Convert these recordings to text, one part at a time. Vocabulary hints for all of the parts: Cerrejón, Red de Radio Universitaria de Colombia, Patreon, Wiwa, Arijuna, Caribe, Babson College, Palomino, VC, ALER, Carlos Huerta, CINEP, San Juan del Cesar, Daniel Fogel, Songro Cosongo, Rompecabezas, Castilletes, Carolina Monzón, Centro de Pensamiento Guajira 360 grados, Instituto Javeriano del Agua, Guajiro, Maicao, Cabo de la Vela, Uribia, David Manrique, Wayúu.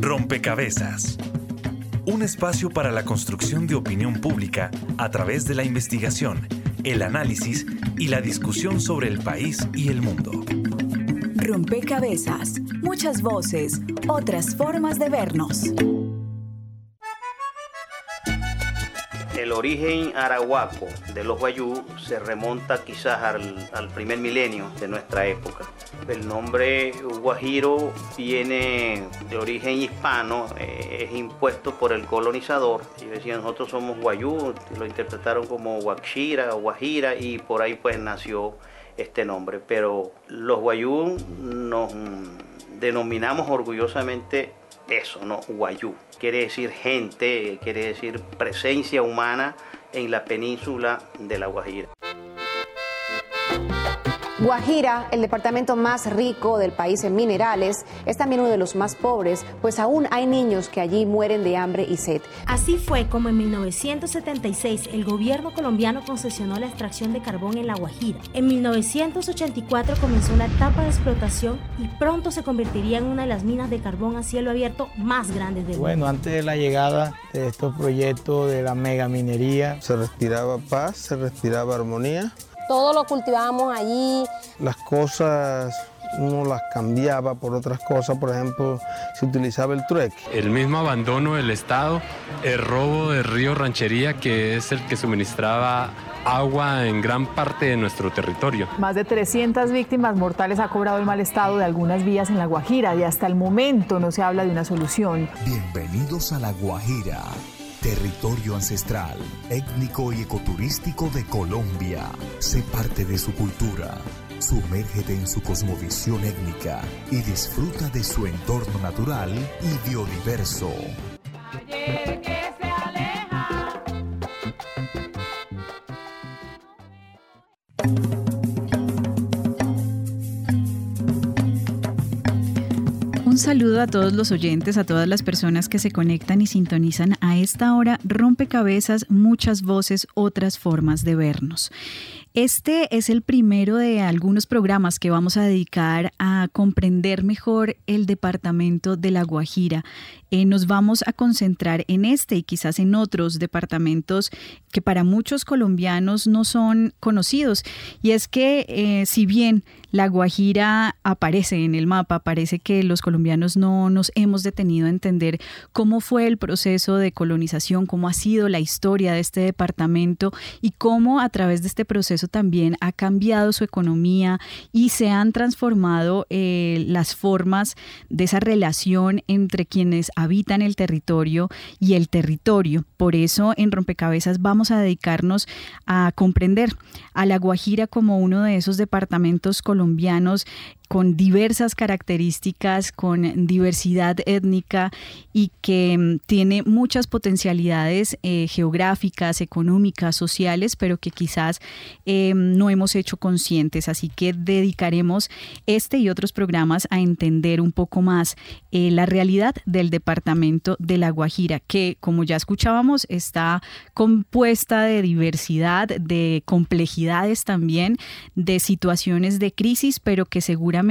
Rompecabezas. Un espacio para la construcción de opinión pública a través de la investigación, el análisis y la discusión sobre el país y el mundo. Rompecabezas. Muchas voces, otras formas de vernos. El origen arahuaco de los Wayúu se remonta quizás al primer milenio de nuestra época. El nombre Guajiro viene de origen hispano, es impuesto por el colonizador. Ellos decían, nosotros somos Wayúu, lo interpretaron como Guaxira o Guajira y por ahí pues nació este nombre. Pero los Wayúu nos denominamos orgullosamente eso, ¿no? Wayúu. Quiere decir gente, quiere decir presencia humana en la península de la Guajira. Guajira, el departamento más rico del país en minerales, es también uno de los más pobres, pues aún hay niños que allí mueren de hambre y sed. Así fue como en 1976 el gobierno colombiano concesionó la extracción de carbón en la Guajira. En 1984 comenzó una etapa de explotación y pronto se convertiría en una de las minas de carbón a cielo abierto más grandes del mundo. Bueno, antes de la llegada de estos proyectos de la megaminería, se respiraba paz, se respiraba armonía. Todo lo cultivábamos allí. Las cosas uno las cambiaba por otras cosas, por ejemplo, se utilizaba el trueque. El mismo abandono del Estado, el robo del río Ranchería, que es el que suministraba agua en gran parte de nuestro territorio. Más de 300 víctimas mortales ha cobrado el mal estado de algunas vías en La Guajira y hasta el momento no se habla de una solución. Bienvenidos a La Guajira. Territorio ancestral, étnico y ecoturístico de Colombia. Sé parte de su cultura, sumérgete en su cosmovisión étnica y disfruta de su entorno natural y biodiverso. Un saludo a todos los oyentes, a todas las personas que se conectan y sintonizan a esta hora. Rompecabezas, muchas voces, otras formas de vernos. Este es el primero de algunos programas que vamos a dedicar a comprender mejor el departamento de La Guajira. Nos vamos a concentrar en este y quizás en otros departamentos que para muchos colombianos no son conocidos. Y es que si bien La Guajira aparece en el mapa, parece que los colombianos no nos hemos detenido a entender cómo fue el proceso de colonización, cómo ha sido la historia de este departamento y cómo a través de este proceso también ha cambiado su economía y se han transformado las formas de esa relación entre quienes habitan el territorio y el territorio. Por eso en Rompecabezas vamos a dedicarnos a comprender a La Guajira como uno de esos departamentos colombianos con diversas características, con diversidad étnica y que tiene muchas potencialidades geográficas, económicas, sociales, pero que quizás no hemos hecho conscientes. Así que dedicaremos este y otros programas a entender un poco más la realidad del departamento de La Guajira, que como ya escuchábamos está compuesta de diversidad, de complejidades también, de situaciones de crisis, pero que seguramente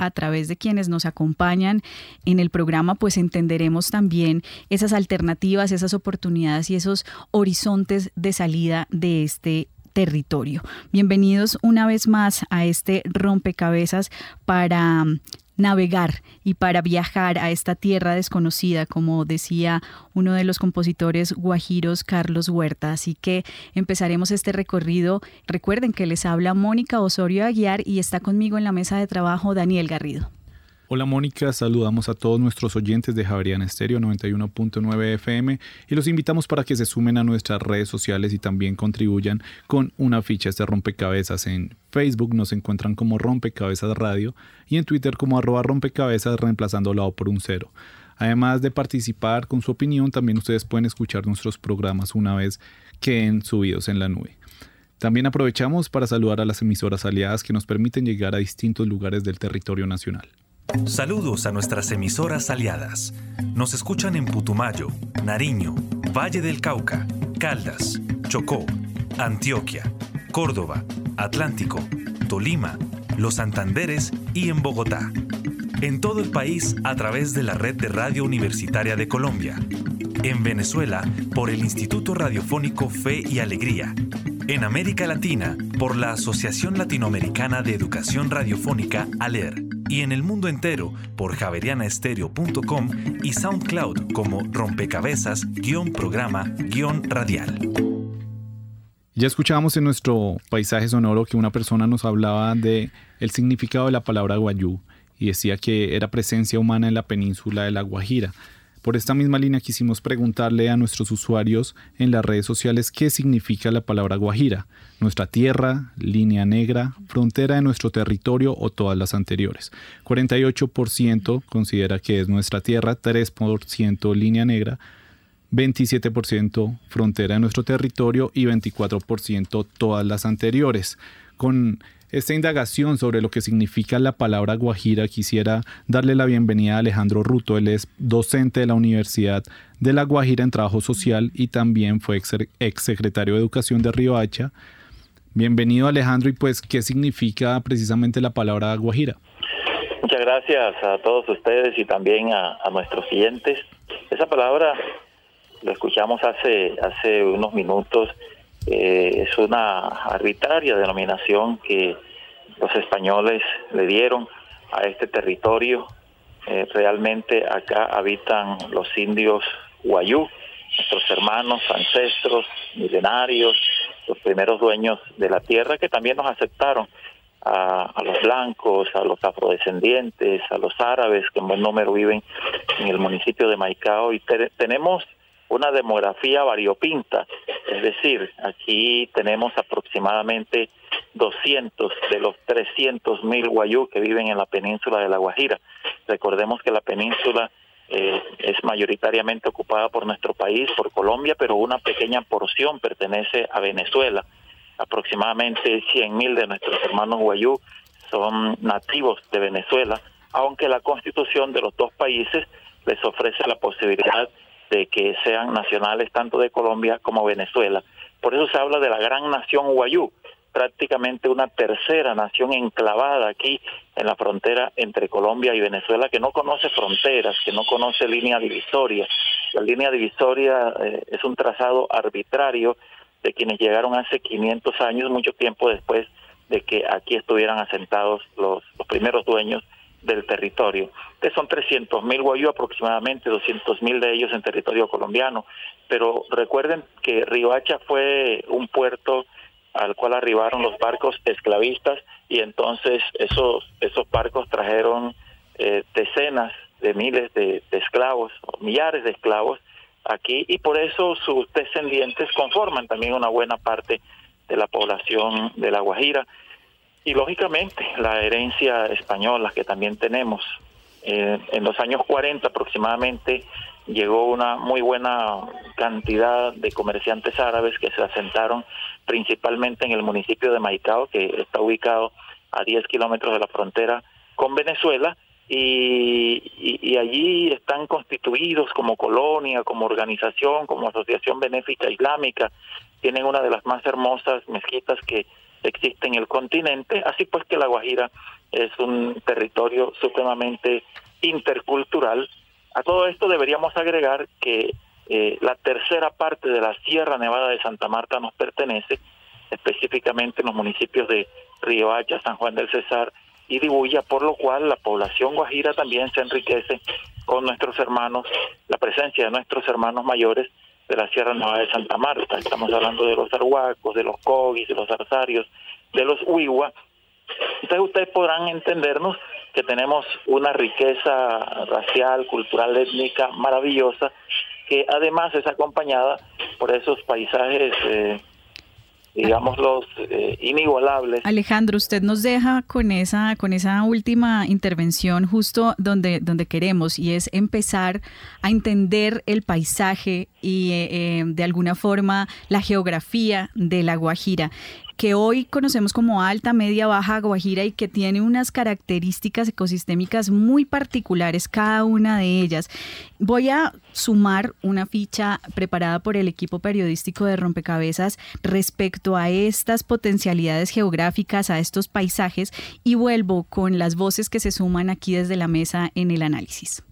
a través de quienes nos acompañan en el programa pues entenderemos también esas alternativas, esas oportunidades y esos horizontes de salida de este territorio. Bienvenidos una vez más a este Rompecabezas para navegar y para viajar a esta tierra desconocida, como decía uno de los compositores guajiros, Carlos Huerta. Así que empezaremos este recorrido. Recuerden que les habla Mónica Osorio Aguiar y está conmigo en la mesa de trabajo Daniel Garrido. Hola Mónica, saludamos a todos nuestros oyentes de Javeriana Stereo 91.9 FM y los invitamos para que se sumen a nuestras redes sociales y también contribuyan con una ficha a este rompecabezas. En Facebook nos encuentran como Rompecabezas Radio y en Twitter como @rompecabezas reemplazando la O por un cero. Además de participar con su opinión, también ustedes pueden escuchar nuestros programas una vez queden subidos en la nube. También aprovechamos para saludar a las emisoras aliadas que nos permiten llegar a distintos lugares del territorio nacional. Saludos a nuestras emisoras aliadas. Nos escuchan en Putumayo, Nariño, Valle del Cauca, Caldas, Chocó, Antioquia, Córdoba, Atlántico, Tolima, Los Santanderes y en Bogotá. En todo el país a través de la Red de Radio Universitaria de Colombia. En Venezuela por el Instituto Radiofónico Fe y Alegría. En América Latina por la Asociación Latinoamericana de Educación Radiofónica ALER. Y en el mundo entero por javerianastereo.com y SoundCloud como rompecabezas-programa-radial. Ya escuchábamos en nuestro paisaje sonoro que una persona nos hablaba de el significado de la palabra Wayúu y decía que era presencia humana en la península de la Guajira. Por esta misma línea quisimos preguntarle a nuestros usuarios en las redes sociales qué significa la palabra Guajira, nuestra tierra, línea negra, frontera de nuestro territorio o todas las anteriores. 48% considera que es nuestra tierra, 3% línea negra, 27% frontera de nuestro territorio y 24% todas las anteriores. Con esta indagación sobre lo que significa la palabra Guajira, quisiera darle la bienvenida a Alejandro Rutto. Él es docente de la Universidad de La Guajira en Trabajo Social y también fue exsecretario de Educación de Riohacha. Bienvenido, Alejandro. Y pues, ¿qué significa precisamente la palabra Guajira? Muchas gracias a todos ustedes y también a nuestros siguientes. Esa palabra lo escuchamos hace unos minutos. Es una arbitraria denominación que los españoles le dieron a este territorio. Realmente acá habitan los indios Wayúu, nuestros hermanos, ancestros, milenarios, los primeros dueños de la tierra que también nos aceptaron a los blancos, a los afrodescendientes, a los árabes que en buen número viven en el municipio de Maicao y tenemos una demografía variopinta, es decir, aquí tenemos aproximadamente 200 de los 300.000 Wayúu que viven en la península de La Guajira. Recordemos que la península es mayoritariamente ocupada por nuestro país, por Colombia, pero una pequeña porción pertenece a Venezuela. Aproximadamente 100.000 de nuestros hermanos Wayúu son nativos de Venezuela, aunque la constitución de los dos países les ofrece la posibilidad de que sean nacionales tanto de Colombia como Venezuela. Por eso se habla de la gran nación Wayúu, prácticamente una tercera nación enclavada aquí en la frontera entre Colombia y Venezuela, que no conoce fronteras, que no conoce línea divisoria. La línea divisoria es un trazado arbitrario de quienes llegaron hace 500 años, mucho tiempo después de que aquí estuvieran asentados los primeros dueños del territorio. Entonces son 300.000 Wayúu aproximadamente, 200.000 de ellos en territorio colombiano, pero recuerden que Riohacha fue un puerto al cual arribaron los barcos esclavistas y entonces esos barcos trajeron decenas de miles de esclavos, millares de esclavos aquí, y por eso sus descendientes conforman también una buena parte de la población de La Guajira. Y lógicamente la herencia española que también tenemos. En los años 40 aproximadamente llegó una muy buena cantidad de comerciantes árabes que se asentaron principalmente en el municipio de Maicao, que está ubicado a 10 kilómetros de la frontera con Venezuela, y allí están constituidos como colonia, como organización, como asociación benéfica islámica. Tienen una de las más hermosas mezquitas que existe en el continente, así pues que La Guajira es un territorio supremamente intercultural. A todo esto deberíamos agregar que la tercera parte de la Sierra Nevada de Santa Marta nos pertenece, específicamente en los municipios de Riohacha, San Juan del Cesar y Dibulla, por lo cual la población guajira también se enriquece con nuestros hermanos, la presencia de nuestros hermanos mayores de la Sierra Nevada de Santa Marta. Estamos hablando de los arhuacos, de los Kogis, de los arzarios, de los Wiwa. Entonces ustedes podrán entendernos que tenemos una riqueza racial, cultural, étnica maravillosa, que además es acompañada por esos paisajes, inigualables. Alejandro, usted nos deja con esa última intervención justo donde queremos, y es empezar a entender el paisaje y de alguna forma la geografía de La Guajira. que hoy conocemos como alta, media, baja Guajira y que tiene unas características ecosistémicas muy particulares, cada una de ellas. Voy a sumar una ficha preparada por el equipo periodístico de Rompecabezas respecto a estas potencialidades geográficas, a estos paisajes, y vuelvo con las voces que se suman aquí desde la mesa en el análisis.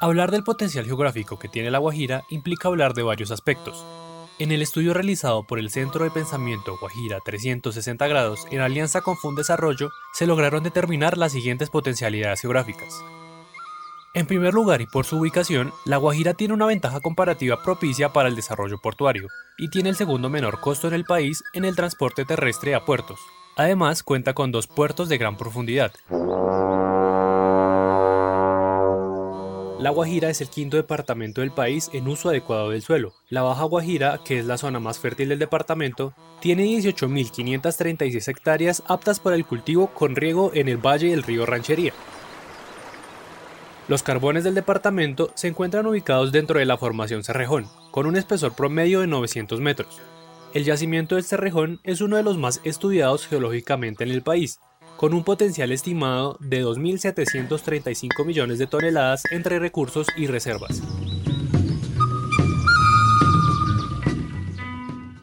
Hablar del potencial geográfico que tiene la Guajira implica hablar de varios aspectos. En el estudio realizado por el Centro de Pensamiento Guajira 360 grados en alianza con Fundesarrollo, se lograron determinar las siguientes potencialidades geográficas. En primer lugar y por su ubicación, la Guajira tiene una ventaja comparativa propicia para el desarrollo portuario y tiene el segundo menor costo en el país en el transporte terrestre a puertos. Además, cuenta con 2 puertos de gran profundidad. La Guajira es el 5º departamento del país en uso adecuado del suelo. La Baja Guajira, que es la zona más fértil del departamento, tiene 18.536 hectáreas aptas para el cultivo con riego en el valle del río Ranchería. Los carbones del departamento se encuentran ubicados dentro de la formación Cerrejón, con un espesor promedio de 900 metros. El yacimiento del Cerrejón es uno de los más estudiados geológicamente en el país, con un potencial estimado de 2.735 millones de toneladas entre recursos y reservas.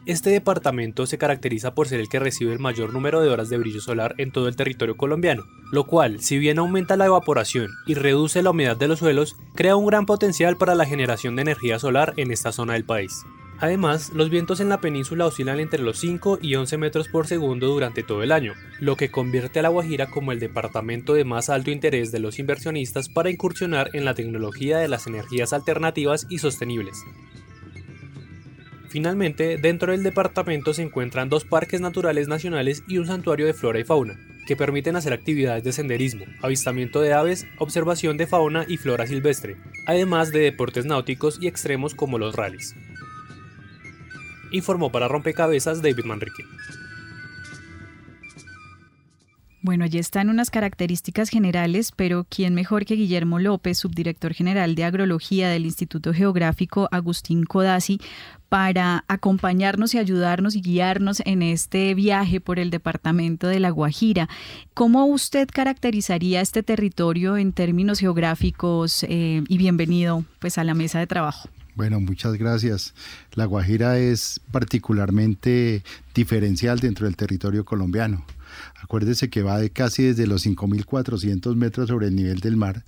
Este departamento se caracteriza por ser el que recibe el mayor número de horas de brillo solar en todo el territorio colombiano, lo cual, si bien aumenta la evaporación y reduce la humedad de los suelos, crea un gran potencial para la generación de energía solar en esta zona del país. Además, los vientos en la península oscilan entre los 5 y 11 metros por segundo durante todo el año, lo que convierte a la Guajira como el departamento de más alto interés de los inversionistas para incursionar en la tecnología de las energías alternativas y sostenibles. Finalmente, dentro del departamento se encuentran 2 parques naturales nacionales y un santuario de flora y fauna, que permiten hacer actividades de senderismo, avistamiento de aves, observación de fauna y flora silvestre, además de deportes náuticos y extremos como los rallies. Informó para Rompecabezas David Manrique. Bueno, ya están unas características generales, pero ¿quién mejor que Guillermo López, subdirector general de Agrología del Instituto Geográfico Agustín Codazzi, para acompañarnos y ayudarnos y guiarnos en este viaje por el departamento de La Guajira? ¿Cómo usted caracterizaría este territorio en términos geográficos? Y bienvenido pues a la mesa de trabajo. Bueno, muchas gracias. La Guajira es particularmente diferencial dentro del territorio colombiano. Acuérdese que va de casi desde los 5.400 metros sobre el nivel del mar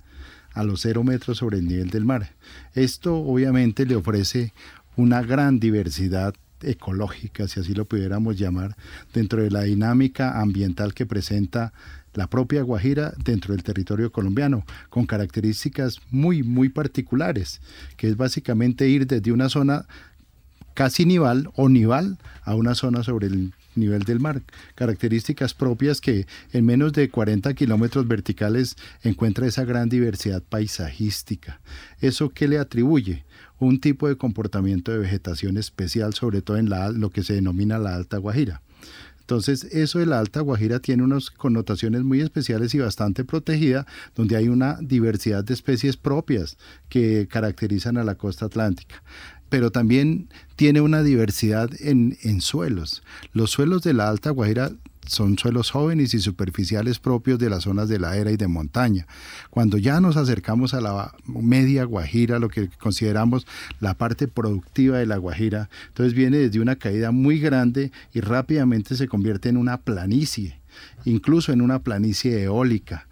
a los 0 metros sobre el nivel del mar. Esto obviamente le ofrece una gran diversidad ecológica, si así lo pudiéramos llamar, dentro de la dinámica ambiental que presenta la propia Guajira dentro del territorio colombiano, con características muy, muy particulares, que es básicamente ir desde una zona casi nival o nival a una zona sobre el nivel del mar, características propias que en menos de 40 kilómetros verticales encuentra esa gran diversidad paisajística. ¿Eso qué le atribuye? Un tipo de comportamiento de vegetación especial, sobre todo en lo que se denomina la Alta Guajira. Entonces, eso de la Alta Guajira tiene unas connotaciones muy especiales y bastante protegida, donde hay una diversidad de especies propias que caracterizan a la costa atlántica. Pero también tiene una diversidad en suelos. Los suelos de la Alta Guajira son suelos jóvenes y superficiales propios de las zonas de ladera y de montaña. Cuando ya nos acercamos a la media Guajira, lo que consideramos la parte productiva de la Guajira, entonces viene desde una caída muy grande y rápidamente se convierte en una planicie, incluso en una planicie eólica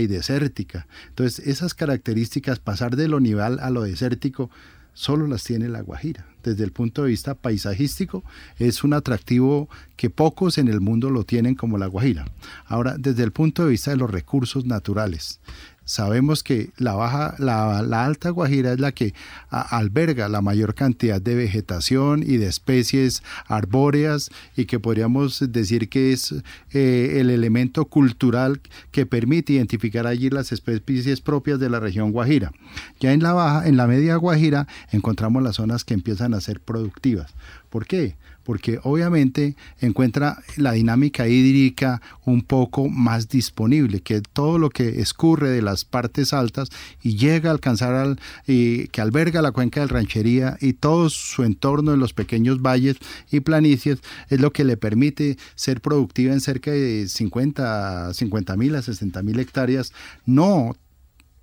y desértica. Entonces esas características, pasar de lo nival a lo desértico, solo las tiene la Guajira. Desde el punto de vista paisajístico, es un atractivo que pocos en el mundo lo tienen como la Guajira. Ahora, desde el punto de vista de los recursos naturales, sabemos que la Alta Guajira es la que alberga la mayor cantidad de vegetación y de especies arbóreas, y que podríamos decir que es el elemento cultural que permite identificar allí las especies propias de la región Guajira. Ya en la media Guajira, encontramos las zonas que empiezan a ser productivas. ¿Por qué? Porque obviamente encuentra la dinámica hídrica un poco más disponible, que todo lo que escurre de las partes altas y llega a alcanzar que alberga la cuenca del Ranchería y todo su entorno en los pequeños valles y planicies, es lo que le permite ser productiva en cerca de 50.000 a 60.000 hectáreas, no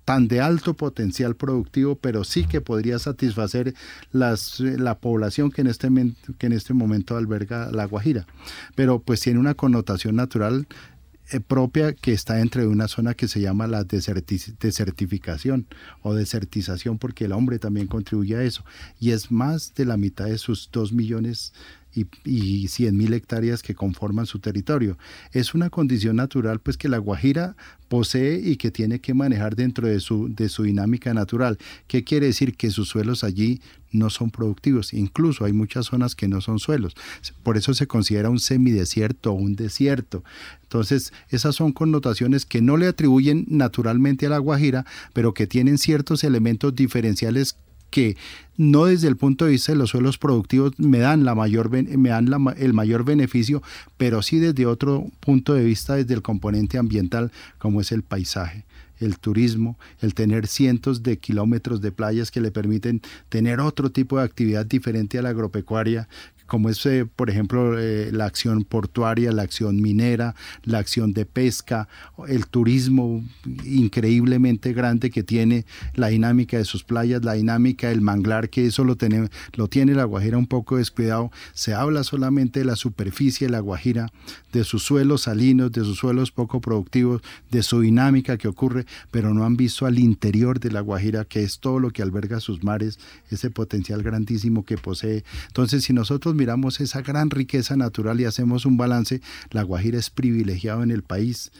tan de alto potencial productivo, pero sí que podría satisfacer la población que en este momento alberga la Guajira. Pero pues tiene una connotación natural propia que está dentro de una zona que se llama la desertificación o desertización, porque el hombre también contribuye a eso. Y es más de la mitad de sus 2 millones y 100.000 hectáreas que conforman su territorio. Es una condición natural pues que la Guajira posee y que tiene que manejar dentro de su dinámica natural. ¿Qué quiere decir? Que sus suelos allí no son productivos. Incluso hay muchas zonas que no son suelos. Por eso se considera un semidesierto o un desierto. Entonces, esas son connotaciones que no le atribuyen naturalmente a la Guajira, pero que tienen ciertos elementos diferenciales que no desde el punto de vista de los suelos productivos me dan el mayor beneficio, pero sí desde otro punto de vista, desde el componente ambiental, como es el paisaje, el turismo, el tener cientos de kilómetros de playas que le permiten tener otro tipo de actividad diferente a la agropecuaria, como es, por ejemplo, la acción portuaria, la acción minera, la acción de pesca, el turismo increíblemente grande que tiene, la dinámica de sus playas, la dinámica del manglar, que eso lo tiene la Guajira un poco descuidado. Se habla solamente de la superficie de la Guajira, de sus suelos salinos, de sus suelos poco productivos, de su dinámica que ocurre, pero no han visto al interior de la Guajira, que es todo lo que alberga sus mares, ese potencial grandísimo que posee. Entonces, si nosotros miramos esa gran riqueza natural y hacemos un balance, la Guajira es privilegiada en el país,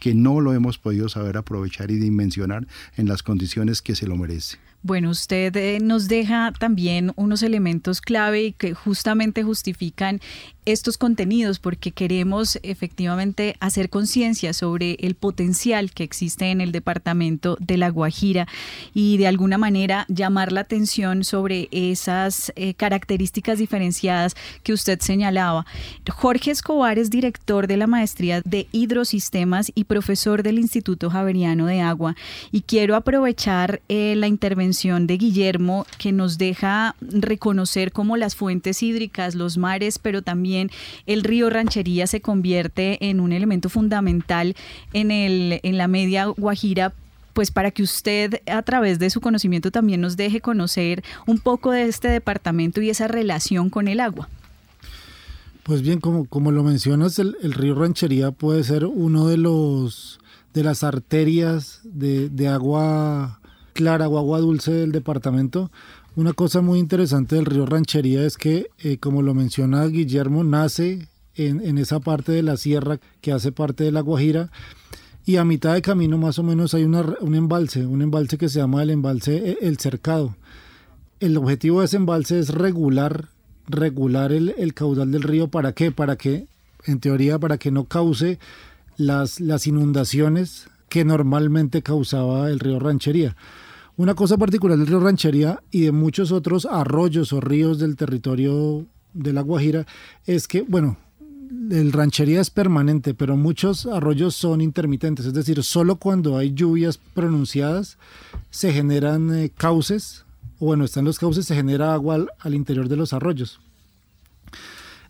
que no lo hemos podido saber aprovechar y dimensionar en las condiciones que se lo merece. Bueno, usted nos deja también unos elementos clave y que justamente justifican estos contenidos, porque queremos efectivamente hacer conciencia sobre el potencial que existe en el departamento de La Guajira y de alguna manera llamar la atención sobre esas características diferenciadas que usted señalaba. Jorge Escobar es director de la maestría de hidrosistemas y profesor del Instituto Javeriano de Agua, y quiero aprovechar la intervención de Guillermo, que nos deja reconocer cómo las fuentes hídricas, los mares, pero también el río Ranchería se convierte en un elemento fundamental en la media Guajira, pues para que usted a través de su conocimiento también nos deje conocer un poco de este departamento y esa relación con el agua. Pues bien, como lo mencionas, el río Ranchería puede ser uno de las arterias de agua clara o agua dulce del departamento. Una cosa muy interesante del río Ranchería es que, como lo menciona Guillermo, nace en esa parte de la sierra que hace parte de La Guajira, y a mitad de camino más o menos hay un embalse que se llama el embalse El Cercado. El objetivo de ese embalse es regular el caudal del río. ¿Para qué? Para que, en teoría, para que no cause las inundaciones que normalmente causaba el río Ranchería. Una cosa particular del río Ranchería y de muchos otros arroyos o ríos del territorio de La Guajira es que, bueno, el Ranchería es permanente, pero muchos arroyos son intermitentes, es decir, solo cuando hay lluvias pronunciadas se generan cauces, o bueno, están los cauces, se genera agua al interior de los arroyos.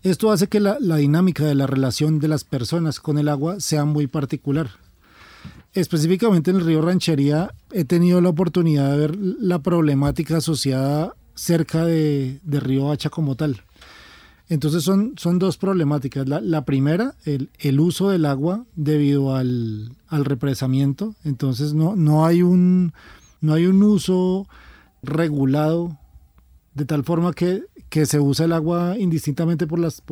Esto hace que la dinámica de la relación de las personas con el agua sea muy particular. Específicamente en el río Ranchería he tenido la oportunidad de ver la problemática asociada cerca de Riohacha como tal. Entonces son dos problemáticas. La primera, el uso del agua debido al represamiento. Entonces no hay un uso regulado de tal forma que se usa el agua indistintamente por las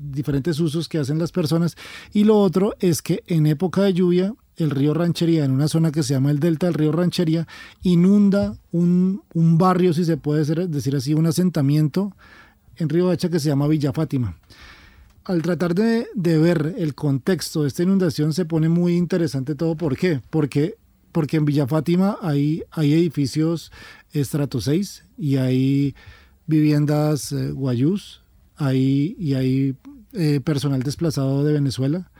diferentes usos que hacen las personas. Y lo otro es que en época de lluvia, el río Ranchería, en una zona que se llama el delta del río Ranchería, inunda un barrio, si se puede decir así, un asentamiento en Riohacha que se llama Villa Fátima. Al tratar de ver el contexto de esta inundación se pone muy interesante todo. ¿Por qué? Porque en Villa Fátima hay edificios estrato 6 y hay viviendas Wayúu, hay personal desplazado de Venezuela.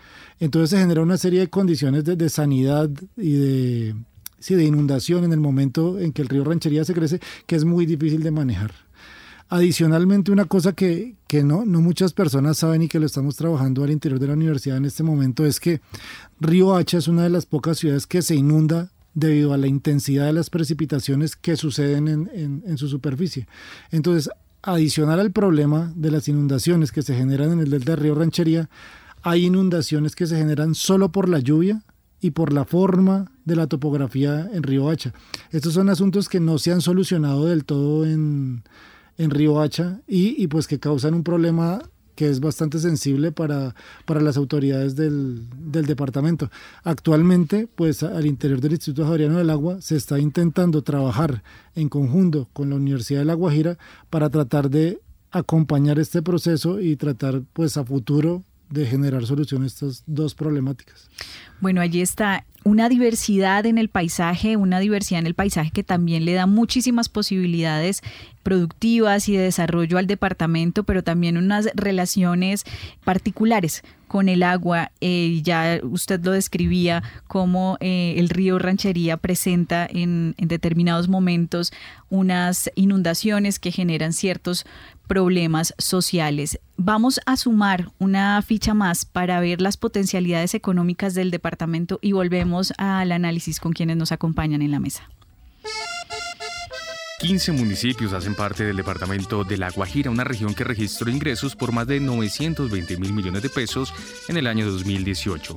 Entonces se genera una serie de condiciones de sanidad y de inundación en el momento en que el río Ranchería se crece, que es muy difícil de manejar. Adicionalmente, una cosa que no muchas personas saben y que lo estamos trabajando al interior de la universidad en este momento es que Riohacha es una de las pocas ciudades que se inunda debido a la intensidad de las precipitaciones que suceden en su superficie. Entonces, adicional al problema de las inundaciones que se generan en el delta del río Ranchería, hay inundaciones que se generan solo por la lluvia y por la forma de la topografía en Riohacha. Estos son asuntos que no se han solucionado del todo en Riohacha y pues que causan un problema que es bastante sensible para las autoridades del departamento. Actualmente, pues al interior del Instituto Javeriano del Agua se está intentando trabajar en conjunto con la Universidad de La Guajira para tratar de acompañar este proceso y tratar pues a futuro de generar soluciones a estas dos problemáticas. Bueno, allí está una diversidad en el paisaje, que también le da muchísimas posibilidades productivas y de desarrollo al departamento, pero también unas relaciones particulares con el agua. Ya usted lo describía como el río Ranchería presenta en determinados momentos unas inundaciones que generan ciertos problemas sociales. Vamos a sumar una ficha más para ver las potencialidades económicas del departamento y volvemos al análisis con quienes nos acompañan en la mesa. 15 municipios hacen parte del departamento de La Guajira, una región que registró ingresos por más de 920.000 millones de pesos en el año 2018.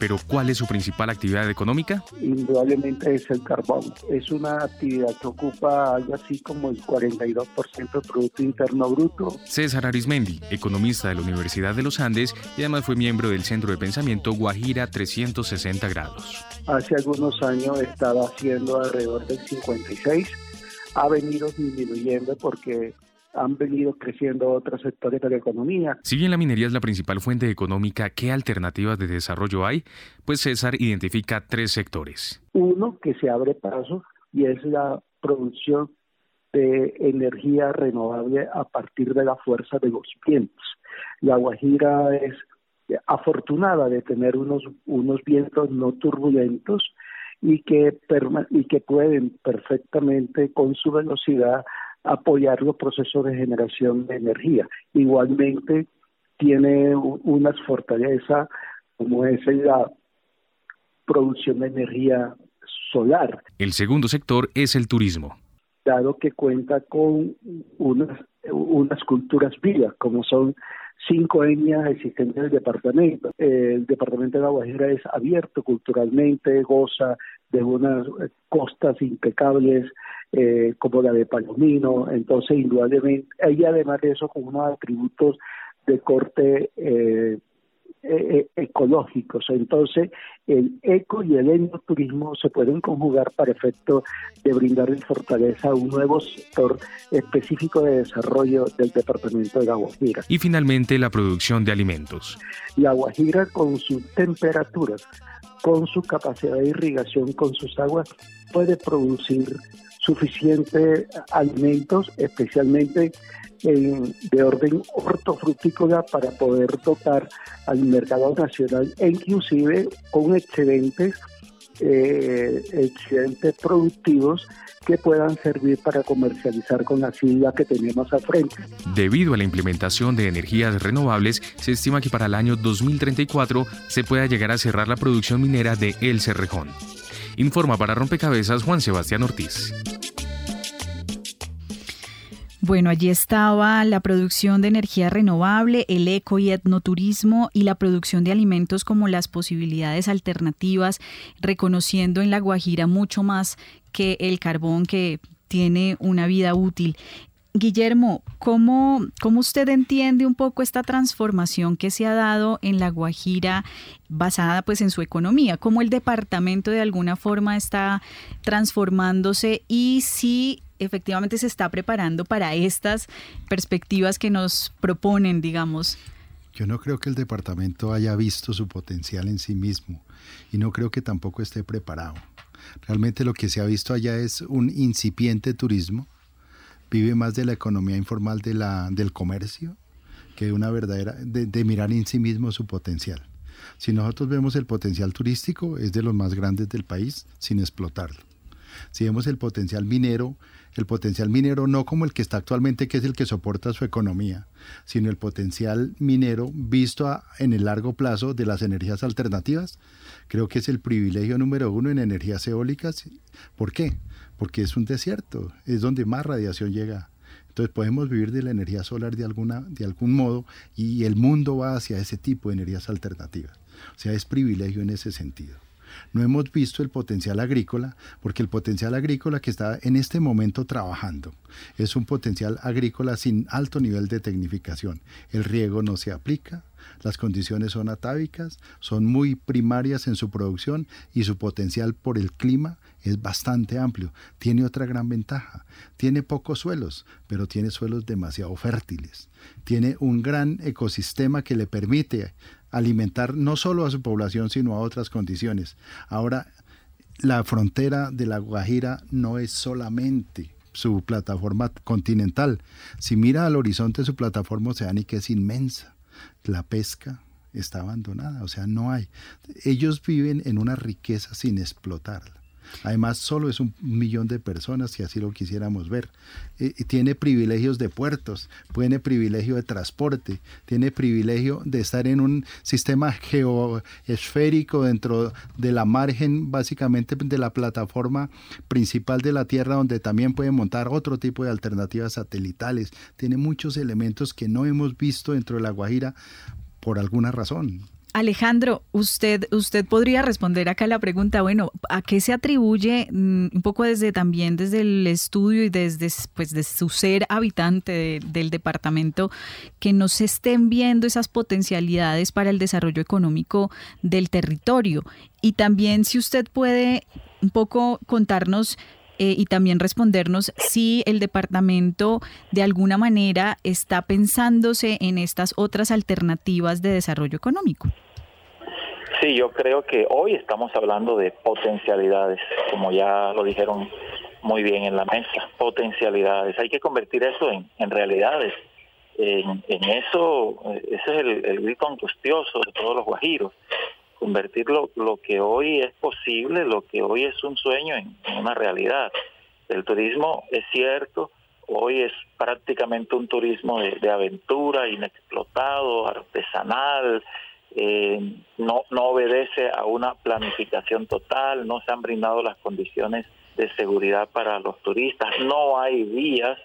Pero, ¿cuál es su principal actividad económica? Indudablemente es el carbón. Es una actividad que ocupa algo así como el 42% del Producto Interno Bruto. César Arismendi, economista de la Universidad de los Andes y además fue miembro del Centro de Pensamiento Guajira 360 grados. Hace algunos años estaba haciendo alrededor del 56%. Ha venido disminuyendo porque han venido creciendo otros sectores de la economía. Si bien la minería es la principal fuente económica, ¿qué alternativas de desarrollo hay? Pues César identifica tres sectores. Uno que se abre paso y es la producción de energía renovable a partir de la fuerza de los vientos. La Guajira es afortunada de tener unos vientos no turbulentos y que pueden perfectamente con su velocidad apoyar los procesos de generación de energía. Igualmente tiene unas fortalezas como es la producción de energía solar. El segundo sector es el turismo. Dado que cuenta con unas culturas vivas como son 5 etnias existentes en el departamento. El departamento de La Guajira es abierto culturalmente, goza de unas costas impecables como la de Palomino, entonces indudablemente, y además de eso con unos atributos de corte ecológicos. Entonces el eco y el enoturismo se pueden conjugar para efecto de brindarle fortaleza a un nuevo sector específico de desarrollo del departamento de La Guajira. Y finalmente la producción de alimentos. La Guajira con sus temperaturas, con su capacidad de irrigación, con sus aguas, puede producir suficientes alimentos, especialmente de orden hortofrutícola para poder dotar al mercado nacional e inclusive con excedentes productivos que puedan servir para comercializar con las islas que tenemos a frente. Debido a la implementación de energías renovables, se estima que para el año 2034 se pueda llegar a cerrar la producción minera de El Cerrejón. Informa para Rompecabezas Juan Sebastián Ortiz. Bueno, allí estaba la producción de energía renovable, el eco y etnoturismo y la producción de alimentos como las posibilidades alternativas, reconociendo en La Guajira mucho más que el carbón que tiene una vida útil. Guillermo, ¿cómo usted entiende un poco esta transformación que se ha dado en La Guajira basada pues en su economía? ¿Cómo el departamento de alguna forma está transformándose y si efectivamente se está preparando para estas perspectivas que nos proponen, digamos? Yo no creo que el departamento haya visto su potencial en sí mismo y no creo que tampoco esté preparado. Realmente lo que se ha visto allá es un incipiente turismo. Vive más de la economía informal del comercio, que una verdadera, de mirar en sí mismo su potencial. Si nosotros vemos el potencial turístico, es de los más grandes del país, sin explotarlo. Si vemos el potencial minero no como el que está actualmente, que es el que soporta su economía, sino el potencial minero visto en el largo plazo de las energías alternativas, creo que es el privilegio número uno en energías eólicas. ¿Por qué? Porque es un desierto, es donde más radiación llega. Entonces podemos vivir de la energía solar de algún modo, y el mundo va hacia ese tipo de energías alternativas. O sea, es privilegio en ese sentido. No hemos visto el potencial agrícola, porque el potencial agrícola que está en este momento trabajando es un potencial agrícola sin alto nivel de tecnificación. El riego no se aplica, las condiciones son atávicas, son muy primarias en su producción, y su potencial por el clima es bastante amplio. Tiene otra gran ventaja: tiene pocos suelos, pero tiene suelos demasiado fértiles. Tiene un gran ecosistema que le permite alimentar no solo a su población, sino a otras condiciones. Ahora, la frontera de la Guajira no es solamente su plataforma continental. Si mira al horizonte, su plataforma oceánica es inmensa. La pesca está abandonada, o sea, no hay. Ellos viven en una riqueza sin explotarla. Además, solo es 1 millón de personas, si así lo quisiéramos ver. Tiene privilegios de puertos, tiene privilegio de transporte, tiene privilegio de estar en un sistema geoesférico dentro de la margen, básicamente, de la plataforma principal de la Tierra, donde también puede montar otro tipo de alternativas satelitales. Tiene muchos elementos que no hemos visto dentro de la Guajira por alguna razón. Alejandro, usted podría responder acá la pregunta, bueno, ¿a qué se atribuye, un poco desde el estudio y desde su ser habitante del departamento, que no se estén viendo esas potencialidades para el desarrollo económico del territorio? Y también, si usted puede un poco contarnos y también respondernos si el departamento de alguna manera está pensándose en estas otras alternativas de desarrollo económico. Sí, yo creo que hoy estamos hablando de potencialidades, como ya lo dijeron muy bien en la mesa, potencialidades. Hay que convertir eso en realidades. En eso, ese es el grito angustioso de todos los guajiros. Convertir lo que hoy es posible, lo que hoy es un sueño, en una realidad. El turismo, es cierto, hoy es prácticamente un turismo de aventura, inexplotado, artesanal, no obedece a una planificación total, no se han brindado las condiciones de seguridad para los turistas, no hay vías,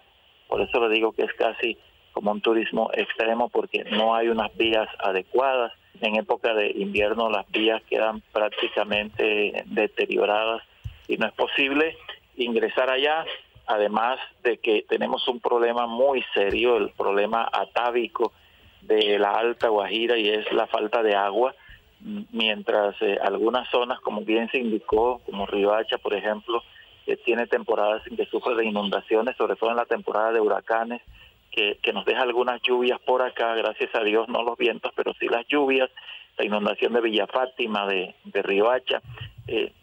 por eso le digo que es casi como un turismo extremo, porque no hay unas vías adecuadas. En época de invierno las vías quedan prácticamente deterioradas y no es posible ingresar allá, además de que tenemos un problema muy serio, el problema atávico de la Alta Guajira, y es la falta de agua. Mientras algunas zonas, como bien se indicó, como Riohacha, por ejemplo, tiene temporadas en que sufre de inundaciones, sobre todo en la temporada de huracanes, que nos deja algunas lluvias por acá, gracias a Dios, no los vientos, pero sí las lluvias, la inundación de Villa Fátima, de Riohacha.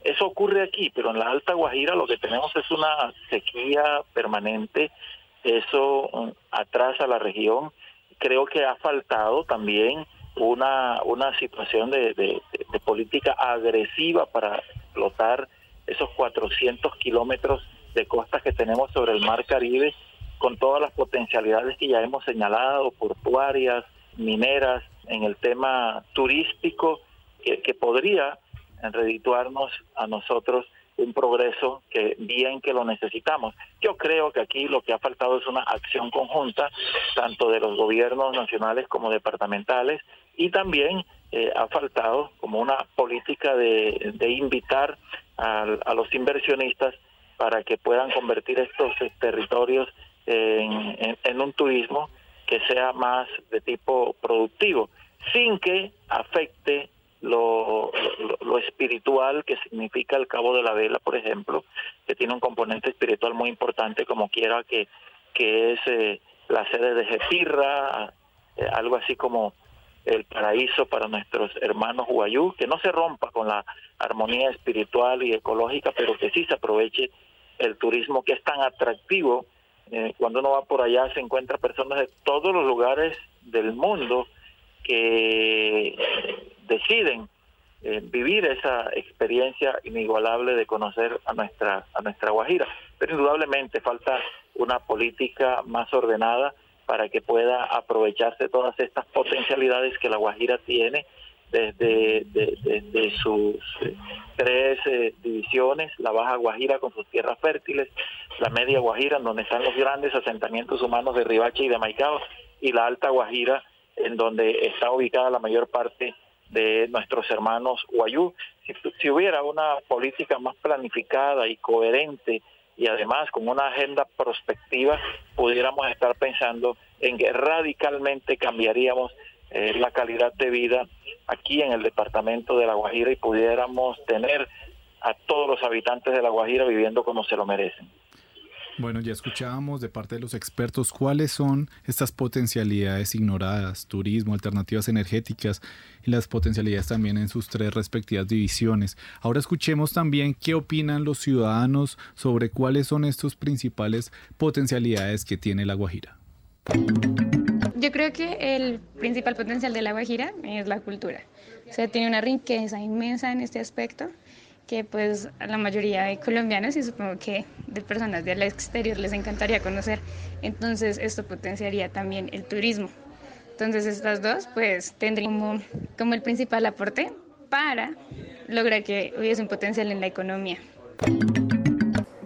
Eso ocurre aquí, pero en la Alta Guajira lo que tenemos es una sequía permanente. Eso atrasa la región. Creo que ha faltado también una situación de política agresiva para explotar esos 400 kilómetros de costas que tenemos sobre el Mar Caribe, con todas las potencialidades que ya hemos señalado, portuarias, mineras, en el tema turístico, que podría redituarnos a nosotros un progreso que bien que lo necesitamos. Yo creo que aquí lo que ha faltado es una acción conjunta, tanto de los gobiernos nacionales como departamentales, y también ha faltado como una política de invitar a los inversionistas para que puedan convertir estos territorios en un turismo que sea más de tipo productivo, sin que afecte lo espiritual que significa el Cabo de la Vela, por ejemplo, que tiene un componente espiritual muy importante, como quiera que es la sede de Jetirra, algo así como el paraíso para nuestros hermanos Wayúu, que no se rompa con la armonía espiritual y ecológica, pero que sí se aproveche el turismo, que es tan atractivo. Cuando uno va por allá se encuentra personas de todos los lugares del mundo que deciden vivir esa experiencia inigualable de conocer a nuestra Guajira. Pero indudablemente falta una política más ordenada para que pueda aprovecharse todas estas potencialidades que la Guajira tiene desde sus tres divisiones: la Baja Guajira con sus tierras fértiles, la Media Guajira, en donde están los grandes asentamientos humanos de Riohacha y de Maicao, y la Alta Guajira, en donde está ubicada la mayor parte de nuestros hermanos Wayúu. Si hubiera una política más planificada y coherente, y además con una agenda prospectiva, pudiéramos estar pensando en que radicalmente cambiaríamos la calidad de vida aquí en el departamento de La Guajira y pudiéramos tener a todos los habitantes de La Guajira viviendo como se lo merecen. Bueno, ya escuchábamos de parte de los expertos cuáles son estas potencialidades ignoradas: turismo, alternativas energéticas y las potencialidades también en sus tres respectivas divisiones. Ahora escuchemos también qué opinan los ciudadanos sobre cuáles son estas principales potencialidades que tiene La Guajira. Yo creo que el principal potencial de La Guajira es la cultura. O sea, tiene una riqueza inmensa en este aspecto, que pues a la mayoría de colombianos y supongo que de personas del exterior les encantaría conocer. Entonces esto potenciaría también el turismo. Entonces estas dos pues tendrían como el principal aporte para lograr que hubiese un potencial en la economía.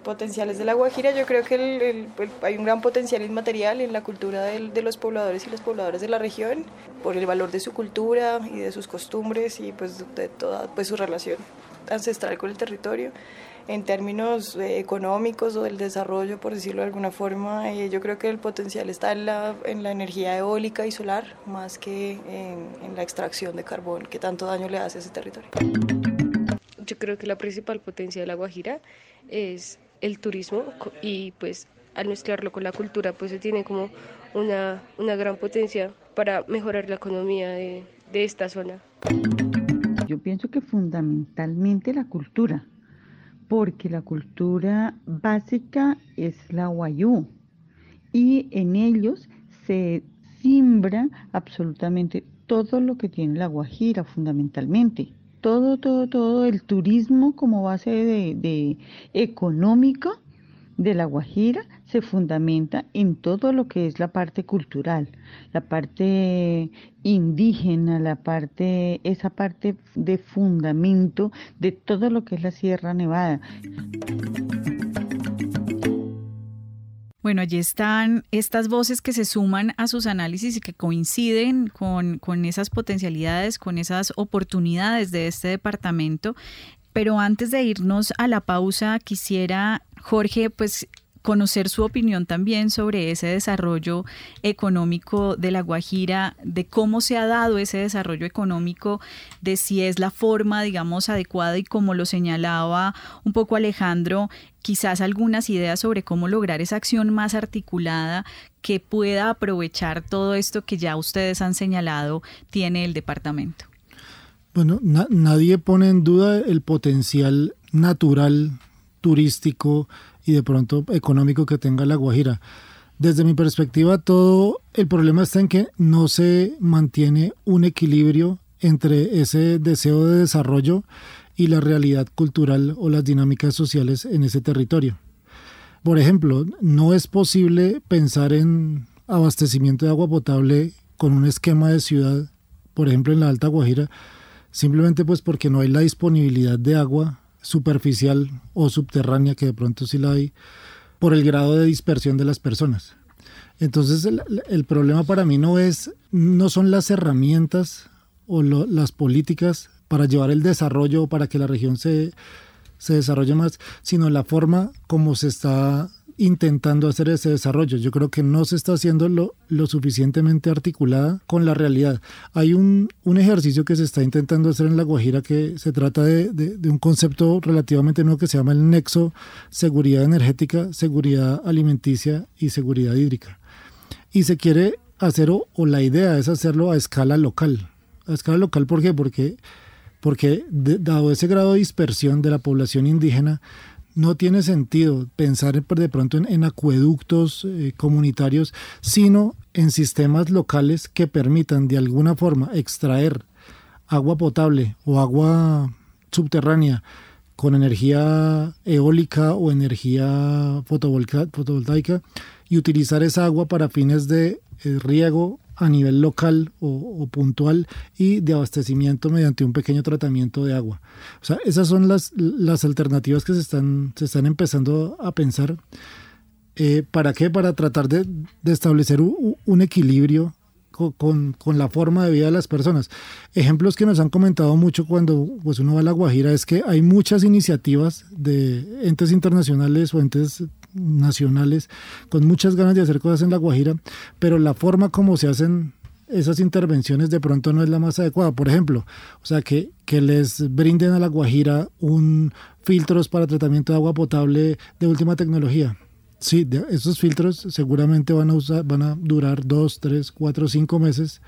Potenciales de La Guajira, yo creo que hay un gran potencial inmaterial en la cultura de los pobladores y las pobladoras de la región, por el valor de su cultura y de sus costumbres y pues de toda pues su relación ancestral con el territorio. En términos económicos o del desarrollo, por decirlo de alguna forma, yo creo que el potencial está en la energía eólica y solar, más que en la extracción de carbón, que tanto daño le hace a ese territorio. Yo creo que la principal potencia de La Guajira es el turismo, y pues al mezclarlo con la cultura pues se tiene como una gran potencia para mejorar la economía de esta zona. Yo pienso que fundamentalmente la cultura, porque la cultura básica es la Wayúu y en ellos se simbra absolutamente todo lo que tiene la Guajira fundamentalmente. Todo el turismo como base de económica de La Guajira se fundamenta en todo lo que es la parte cultural, la parte indígena, esa parte de fundamento de todo lo que es la Sierra Nevada. Bueno, allí están estas voces que se suman a sus análisis y que coinciden con esas potencialidades, con esas oportunidades de este departamento. Pero antes de irnos a la pausa, quisiera, Jorge, pues conocer su opinión también sobre ese desarrollo económico de La Guajira, de cómo se ha dado ese desarrollo económico, de si es la forma, digamos, adecuada y, como lo señalaba un poco Alejandro, quizás algunas ideas sobre cómo lograr esa acción más articulada que pueda aprovechar todo esto que ya ustedes han señalado tiene el departamento. Bueno, nadie pone en duda el potencial natural, turístico y de pronto económico que tenga La Guajira. Desde mi perspectiva, todo el problema está en que no se mantiene un equilibrio entre ese deseo de desarrollo y la realidad cultural o las dinámicas sociales en ese territorio. Por ejemplo, no es posible pensar en abastecimiento de agua potable con un esquema de ciudad, por ejemplo en la Alta Guajira, simplemente pues porque no hay la disponibilidad de agua superficial o subterránea, que de pronto sí la hay, por el grado de dispersión de las personas. Entonces el problema para mí no son las herramientas o las políticas para llevar el desarrollo, para que la región se desarrolle más, sino la forma como se está intentando hacer ese desarrollo. Yo creo que no se está haciendo lo suficientemente articulada con la realidad. Hay un ejercicio que se está intentando hacer en La Guajira, que se trata de un concepto relativamente nuevo que se llama el nexo seguridad energética, seguridad alimenticia y seguridad hídrica. Y se quiere hacer, o la idea es hacerlo a escala local. ¿A escala local por qué? Porque dado ese grado de dispersión de la población indígena, no tiene sentido pensar de pronto en acueductos comunitarios, sino en sistemas locales que permitan de alguna forma extraer agua potable o agua subterránea con energía eólica o energía fotovoltaica y utilizar esa agua para fines de riego a nivel local o puntual y de abastecimiento mediante un pequeño tratamiento de agua. O sea, esas son las alternativas que se están empezando a pensar. ¿Para qué? Para tratar de establecer un equilibrio con la forma de vida de las personas. Ejemplos que nos han comentado mucho cuando pues, uno va a la Guajira es que hay muchas iniciativas de entes internacionales o entes nacionales con muchas ganas de hacer cosas en la Guajira, pero la forma como se hacen esas intervenciones de pronto no es la más adecuada. Por ejemplo, o sea, que les brinden a la Guajira filtros para tratamiento de agua potable de última tecnología. Sí, esos filtros seguramente van a durar 2, 3, 4, 5 meses,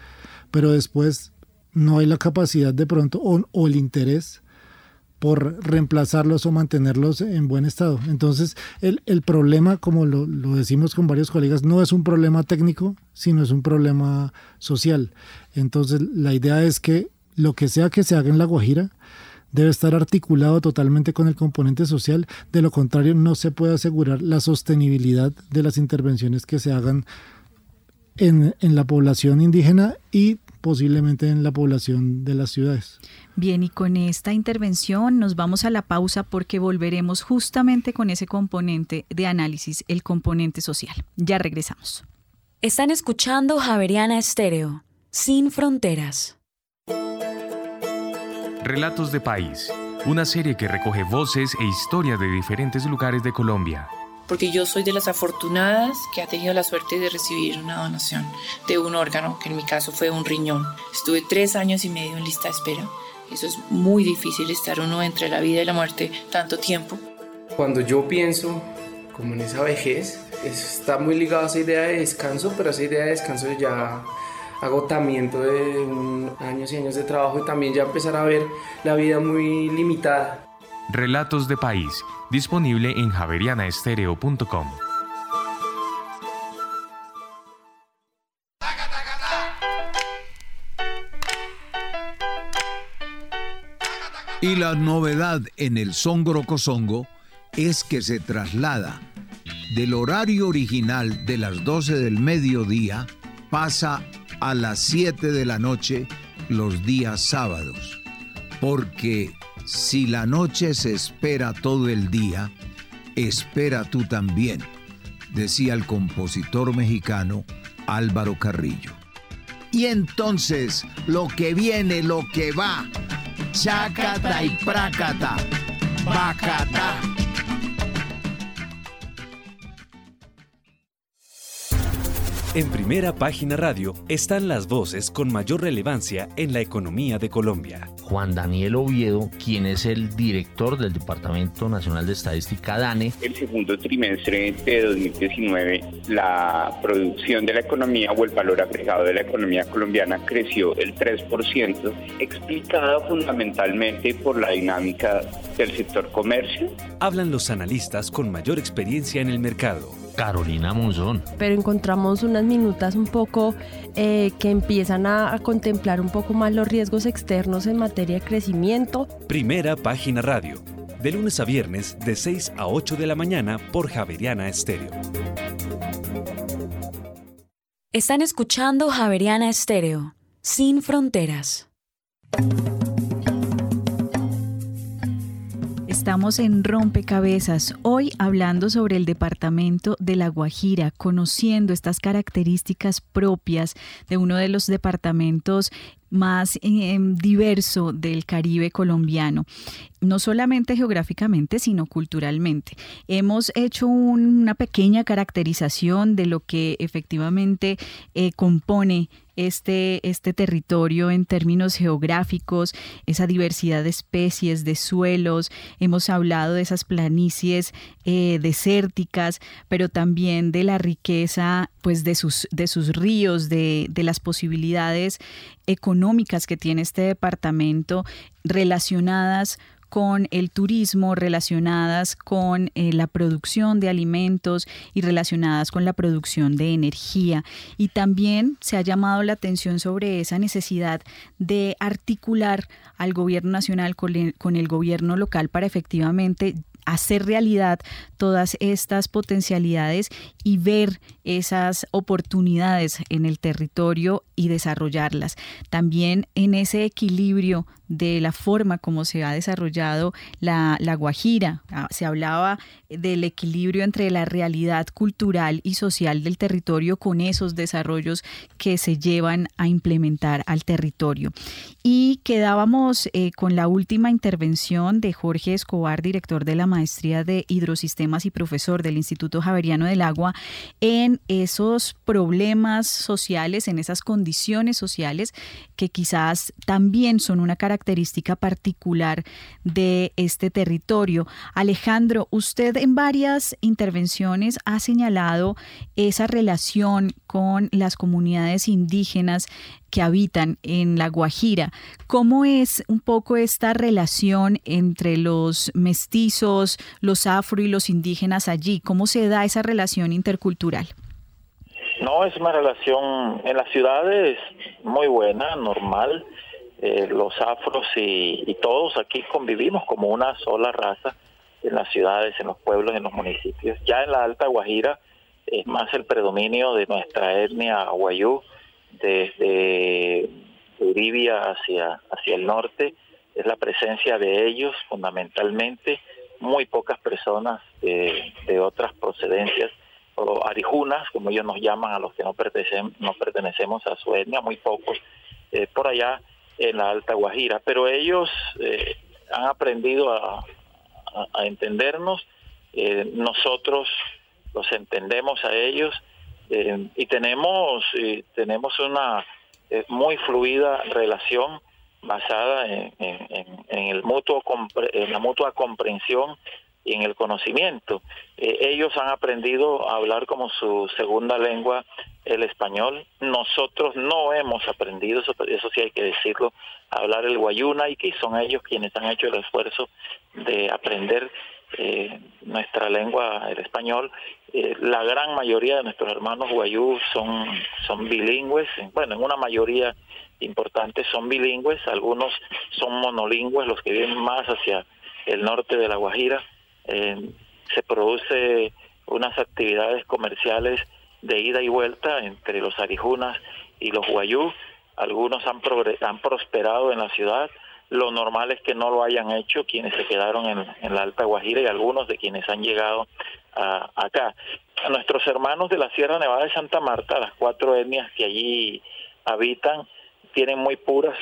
pero después no hay la capacidad de pronto o el interés por reemplazarlos o mantenerlos en buen estado. Entonces, el problema, como lo decimos con varios colegas, no es un problema técnico, sino es un problema social. Entonces, la idea es que lo que sea que se haga en la Guajira debe estar articulado totalmente con el componente social, de lo contrario no se puede asegurar la sostenibilidad de las intervenciones que se hagan en la población indígena y posiblemente en la población de las ciudades. Bien, y con esta intervención nos vamos a la pausa porque volveremos justamente con ese componente de análisis, el componente social. Ya regresamos. Están escuchando Javeriana Estéreo, Sin Fronteras. Relatos de País, una serie que recoge voces e historias de diferentes lugares de Colombia. Porque yo soy de las afortunadas que ha tenido la suerte de recibir una donación de un órgano, que en mi caso fue un riñón. Estuve 3 años y medio en lista de espera. Eso es muy difícil, estar uno entre la vida y la muerte tanto tiempo. Cuando yo pienso como en esa vejez, está muy ligado a esa idea de descanso, pero esa idea de descanso ya... agotamiento de años y años de trabajo y también ya empezar a ver la vida muy limitada. Relatos de País, disponible en javerianaestereo.com. Y la novedad en el Songro Cosongo es que se traslada del horario original de las 12 del mediodía, pasa a las 7 de la noche los días sábados, porque si la noche se espera todo el día, espera tú también, decía el compositor mexicano Álvaro Carrillo. Y entonces, lo que viene, lo que va, chácata y prácata, bacata. En Primera Página Radio están las voces con mayor relevancia en la economía de Colombia. Juan Daniel Oviedo, quien es el director del Departamento Nacional de Estadística, DANE. El segundo trimestre de 2019, la producción de la economía o el valor agregado de la economía colombiana creció el 3%, explicado fundamentalmente por la dinámica del sector comercio. Hablan los analistas con mayor experiencia en el mercado. Carolina Monzón. Pero encontramos unas minutas un poco que empiezan a contemplar un poco más los riesgos externos en materia de crecimiento. Primera Página Radio, de lunes a viernes de 6 a 8 de la mañana por Javeriana Estéreo. Están escuchando Javeriana Estéreo, Sin Fronteras. Estamos en Rompecabezas, hoy hablando sobre el departamento de La Guajira, conociendo estas características propias de uno de los departamentos más diverso del Caribe colombiano, no solamente geográficamente, sino culturalmente. Hemos hecho una pequeña caracterización de lo que efectivamente compone este territorio en términos geográficos, esa diversidad de especies, de suelos. Hemos hablado de esas planicies desérticas, pero también de la riqueza pues, de sus ríos, de las posibilidades económicas que tiene este departamento relacionadas con el turismo, relacionadas con la producción de alimentos y relacionadas con la producción de energía. Y también se ha llamado la atención sobre esa necesidad de articular al gobierno nacional con el gobierno local para efectivamente hacer realidad todas estas potencialidades y ver esas oportunidades en el territorio y desarrollarlas. También en ese equilibrio de la forma como se ha desarrollado la Guajira. Se hablaba del equilibrio entre la realidad cultural y social del territorio con esos desarrollos que se llevan a implementar al territorio. Y quedábamos con la última intervención de Jorge Escobar, director de la Maestría de Hidrosistemas y profesor del Instituto Javeriano del Agua, en esos problemas sociales, en esas condiciones sociales que quizás también son una característica particular de este territorio. Alejandro, usted en varias intervenciones ha señalado esa relación con las comunidades indígenas que habitan en la Guajira. ¿Cómo es un poco esta relación entre los mestizos, los afro y los indígenas allí? ¿Cómo se da esa relación intercultural? No, es una relación en las ciudades muy buena, normal. Los afros y todos aquí convivimos como una sola raza en las ciudades, en los pueblos, en los municipios. Ya en la Alta Guajira es más el predominio de nuestra etnia Wayúu, desde Uribia hacia el norte, es la presencia de ellos fundamentalmente, muy pocas personas de otras procedencias, o arijunas, como ellos nos llaman a los que no pertenecemos a su etnia, muy pocos por allá en la Alta Guajira, pero ellos han aprendido a entendernos, nosotros los entendemos a ellos y tenemos una muy fluida relación basada en la mutua comprensión y en el conocimiento. Ellos han aprendido a hablar como su segunda lengua el español. Nosotros no hemos aprendido, eso sí hay que decirlo, a hablar el wayúna, y que son ellos quienes han hecho el esfuerzo de aprender nuestra lengua, el español. La gran mayoría de nuestros hermanos wayúu son bilingües, bueno, en una mayoría importante son bilingües, algunos son monolingües, los que viven más hacia el norte de la Guajira. Se produce unas actividades comerciales de ida y vuelta entre los arijunas y los wayúu. Algunos han prosperado en la ciudad. Lo normal es que no lo hayan hecho quienes se quedaron en la Alta Guajira y algunos de quienes han llegado acá. A nuestros hermanos de la Sierra Nevada de Santa Marta, las cuatro etnias que allí habitan, tienen muy puras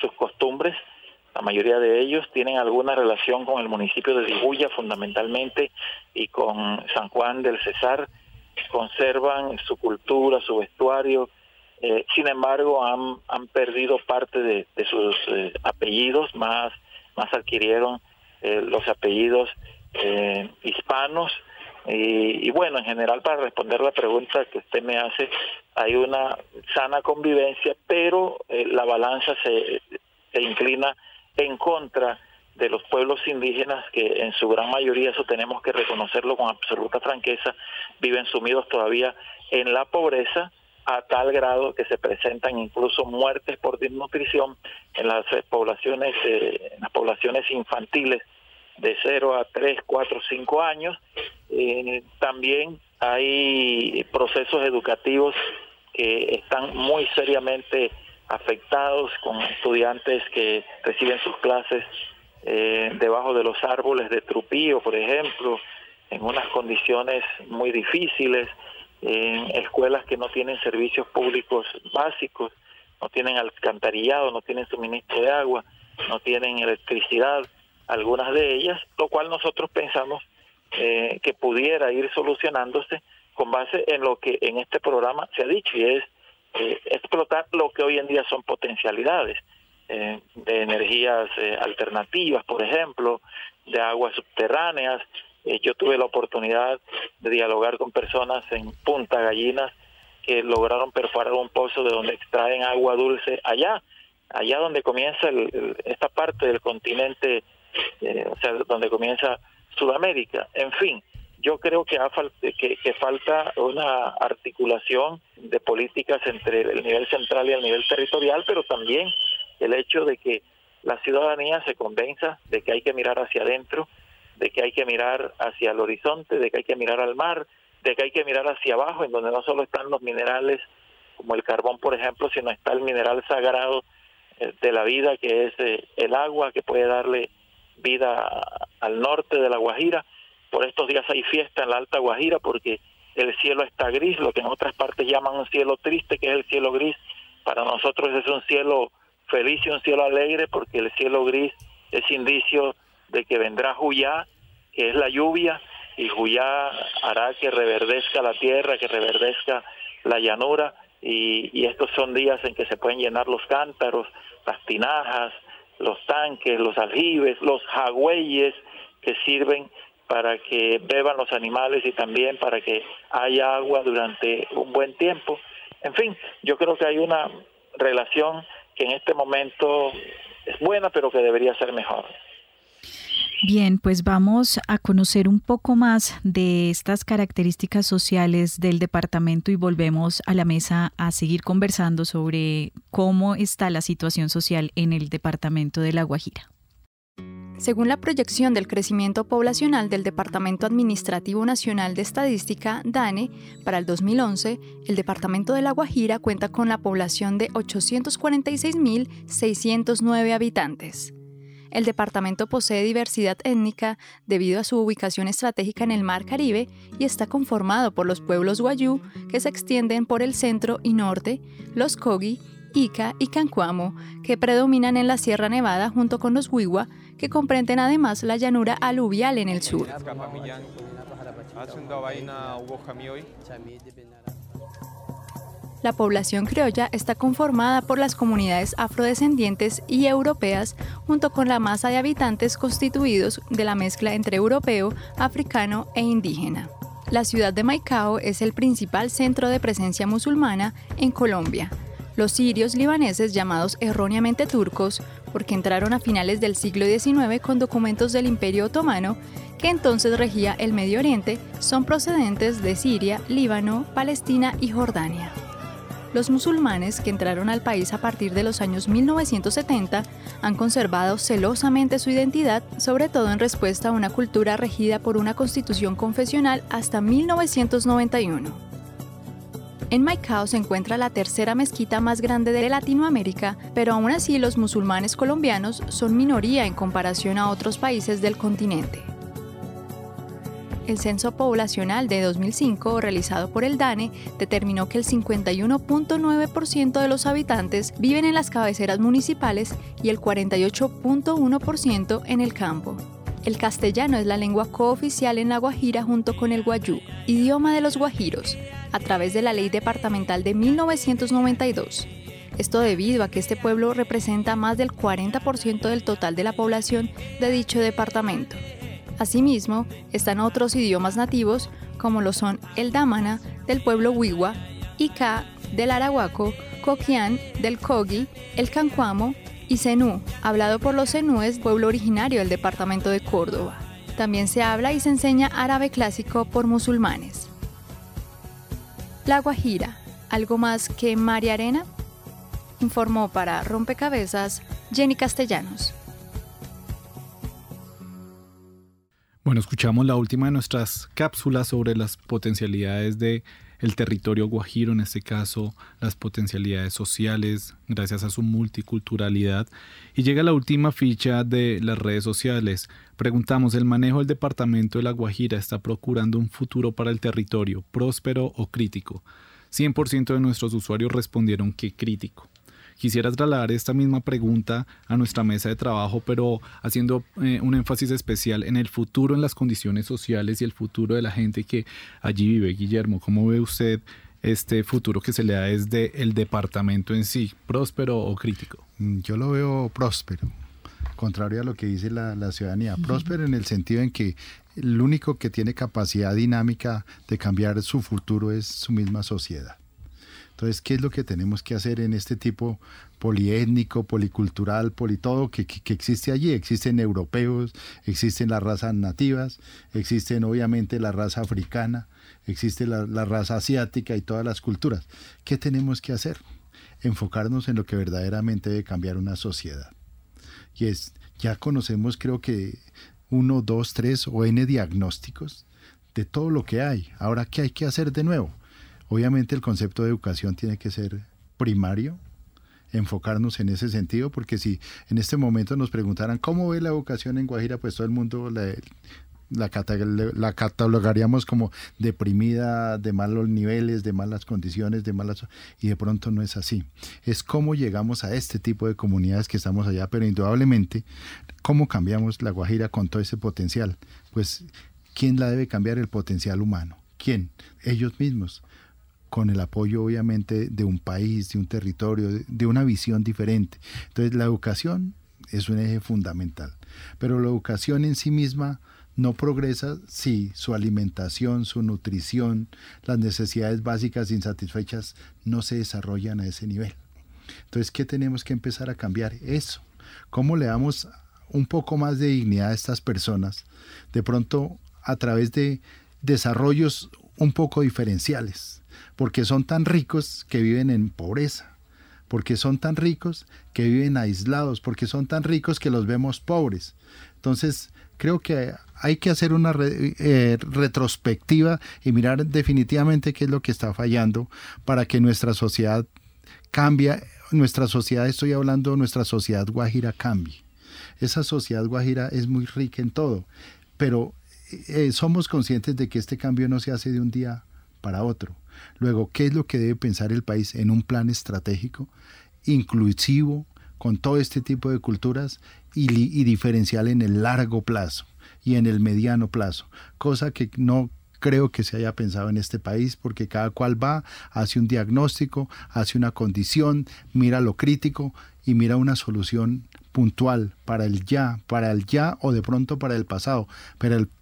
sus costumbres. La mayoría de ellos tienen alguna relación con el municipio de Dibulla fundamentalmente y con San Juan del Cesar. Conservan su cultura, su vestuario. Sin embargo, han perdido parte de sus apellidos, más adquirieron los apellidos hispanos. Y bueno, en general, para responder la pregunta que usted me hace, hay una sana convivencia, pero la balanza se inclina en contra de los pueblos indígenas, que en su gran mayoría, eso tenemos que reconocerlo con absoluta franqueza, viven sumidos todavía en la pobreza, a tal grado que se presentan incluso muertes por desnutrición en las poblaciones infantiles de 0 a 3, 4, 5 años. También hay procesos educativos que están muy seriamente afectados, con estudiantes que reciben sus clases debajo de los árboles de trupío, por ejemplo, en unas condiciones muy difíciles, en escuelas que no tienen servicios públicos básicos, no tienen alcantarillado, no tienen suministro de agua, no tienen electricidad, algunas de ellas, lo cual nosotros pensamos que pudiera ir solucionándose con base en lo que en este programa se ha dicho, y es explotar lo que hoy en día son potencialidades de energías alternativas, por ejemplo, de aguas subterráneas. Yo tuve la oportunidad de dialogar con personas en Punta Gallinas que lograron perforar un pozo de donde extraen agua dulce allá donde comienza esta parte del continente o sea, donde comienza Sudamérica. En fin, yo creo que falta una articulación de políticas entre el nivel central y el nivel territorial, pero también el hecho de que la ciudadanía se convenza de que hay que mirar hacia adentro, de que hay que mirar hacia el horizonte, de que hay que mirar al mar, de que hay que mirar hacia abajo, en donde no solo están los minerales como el carbón, por ejemplo, sino está el mineral sagrado de la vida, que es el agua, que puede darle vida al norte de la Guajira. Por estos días hay fiesta en la Alta Guajira porque el cielo está gris, lo que en otras partes llaman un cielo triste, que es el cielo gris. Para nosotros es un cielo feliz y un cielo alegre, porque el cielo gris es indicio de que vendrá Juyá, que es la lluvia, y Juyá hará que reverdezca la tierra, que reverdezca la llanura, y estos son días en que se pueden llenar los cántaros, las tinajas, los tanques, los aljibes, los jagüeyes, que sirven para que beban los animales y también para que haya agua durante un buen tiempo. En fin, yo creo que hay una relación que en este momento es buena, pero que debería ser mejor. Bien, pues vamos a conocer un poco más de estas características sociales del departamento y volvemos a la mesa a seguir conversando sobre cómo está la situación social en el departamento de La Guajira. Según la proyección del crecimiento poblacional del Departamento Administrativo Nacional de Estadística, DANE, para el 2011, el Departamento de La Guajira cuenta con la población de 846.609 habitantes. El departamento posee diversidad étnica debido a su ubicación estratégica en el Mar Caribe y está conformado por los pueblos Wayúu, que se extienden por el centro y norte, los Kogi, Ica y Kankuamo, que predominan en la Sierra Nevada junto con los Wiwa, que comprenden además la llanura aluvial en el sur. La población criolla está conformada por las comunidades afrodescendientes y europeas, junto con la masa de habitantes constituidos de la mezcla entre europeo, africano e indígena. La ciudad de Maicao es el principal centro de presencia musulmana en Colombia. Los sirios libaneses, llamados erróneamente turcos, porque entraron a finales del siglo XIX con documentos del Imperio Otomano, que entonces regía el Medio Oriente, son procedentes de Siria, Líbano, Palestina y Jordania. Los musulmanes, que entraron al país a partir de los años 1970, han conservado celosamente su identidad, sobre todo en respuesta a una cultura regida por una constitución confesional hasta 1991. En Maicao se encuentra la tercera mezquita más grande de Latinoamérica, pero aún así los musulmanes colombianos son minoría en comparación a otros países del continente. El censo poblacional de 2005, realizado por el DANE, determinó que el 51.9% de los habitantes viven en las cabeceras municipales y el 48.1% en el campo. El castellano es la lengua cooficial en La Guajira junto con el wayúu, idioma de los guajiros, a través de la Ley Departamental de 1992. Esto debido a que este pueblo representa más del 40% del total de la población de dicho departamento. Asimismo, están otros idiomas nativos, como lo son el dámana, del pueblo Wiwa, Ica, del Arahuaco, Coquián, del Kogi, el Kankuamo y Cenú, hablado por los Cenúes, pueblo originario del departamento de Córdoba. También se habla y se enseña árabe clásico por musulmanes. La Guajira, ¿algo más que mar y arena? Informó para Rompecabezas Jenny Castellanos. Bueno, escuchamos la última de nuestras cápsulas sobre las potencialidades de el territorio guajiro, en este caso las potencialidades sociales gracias a su multiculturalidad, y llega la última ficha de las redes sociales. Preguntamos: ¿el manejo del departamento de La Guajira está procurando un futuro para el territorio, próspero o crítico? 100% de nuestros usuarios respondieron que crítico. Quisiera trasladar esta misma pregunta a nuestra mesa de trabajo, pero haciendo un énfasis especial en el futuro, en las condiciones sociales y el futuro de la gente que allí vive. Guillermo, ¿cómo ve usted este futuro que se le da desde el departamento en sí? ¿Próspero o crítico? Yo lo veo próspero, contrario a lo que dice la ciudadanía. Próspero en el sentido en que el único que tiene capacidad dinámica de cambiar su futuro es su misma sociedad. Entonces, ¿qué es lo que tenemos que hacer en este tipo poliétnico, policultural, politodo que existe allí? Existen europeos, existen las razas nativas, existen obviamente la raza africana, existe la raza asiática y todas las culturas. ¿Qué tenemos que hacer? Enfocarnos en lo que verdaderamente debe cambiar una sociedad. Y es, ya conocemos creo que 1, 2, 3 o N diagnósticos de todo lo que hay. Ahora, ¿qué hay que hacer de nuevo? Obviamente el concepto de educación tiene que ser primario, enfocarnos en ese sentido, porque si en este momento nos preguntaran cómo ve la educación en Guajira, pues todo el mundo la catalogaríamos como deprimida, de malos niveles, de malas condiciones, y de pronto no es así. Es cómo llegamos a este tipo de comunidades que estamos allá, pero indudablemente, ¿cómo cambiamos la Guajira con todo ese potencial? Pues, ¿quién la debe cambiar? El potencial humano. ¿Quién? Ellos mismos, con el apoyo obviamente de un país, de un territorio, de una visión diferente. Entonces la educación es un eje fundamental, pero la educación en sí misma no progresa si su alimentación, su nutrición, las necesidades básicas insatisfechas no se desarrollan a ese nivel. Entonces, ¿qué tenemos que empezar a cambiar? Eso. ¿Cómo le damos un poco más de dignidad a estas personas? De pronto, a través de desarrollos un poco diferenciales, porque son tan ricos que viven en pobreza, porque son tan ricos que viven aislados, porque son tan ricos que los vemos pobres. Entonces, creo que hay que hacer una retrospectiva y mirar definitivamente qué es lo que está fallando para que nuestra sociedad cambie, nuestra sociedad guajira cambie. Esa sociedad guajira es muy rica en todo, pero somos conscientes de que este cambio no se hace de un día para otro. Luego, ¿qué es lo que debe pensar el país en un plan estratégico, inclusivo, con todo este tipo de culturas y diferencial en el largo plazo y en el mediano plazo? Cosa que no creo que se haya pensado en este país, porque cada cual va, hace un diagnóstico, hace una condición, mira lo crítico y mira una solución puntual para el ya o de pronto para el pasado,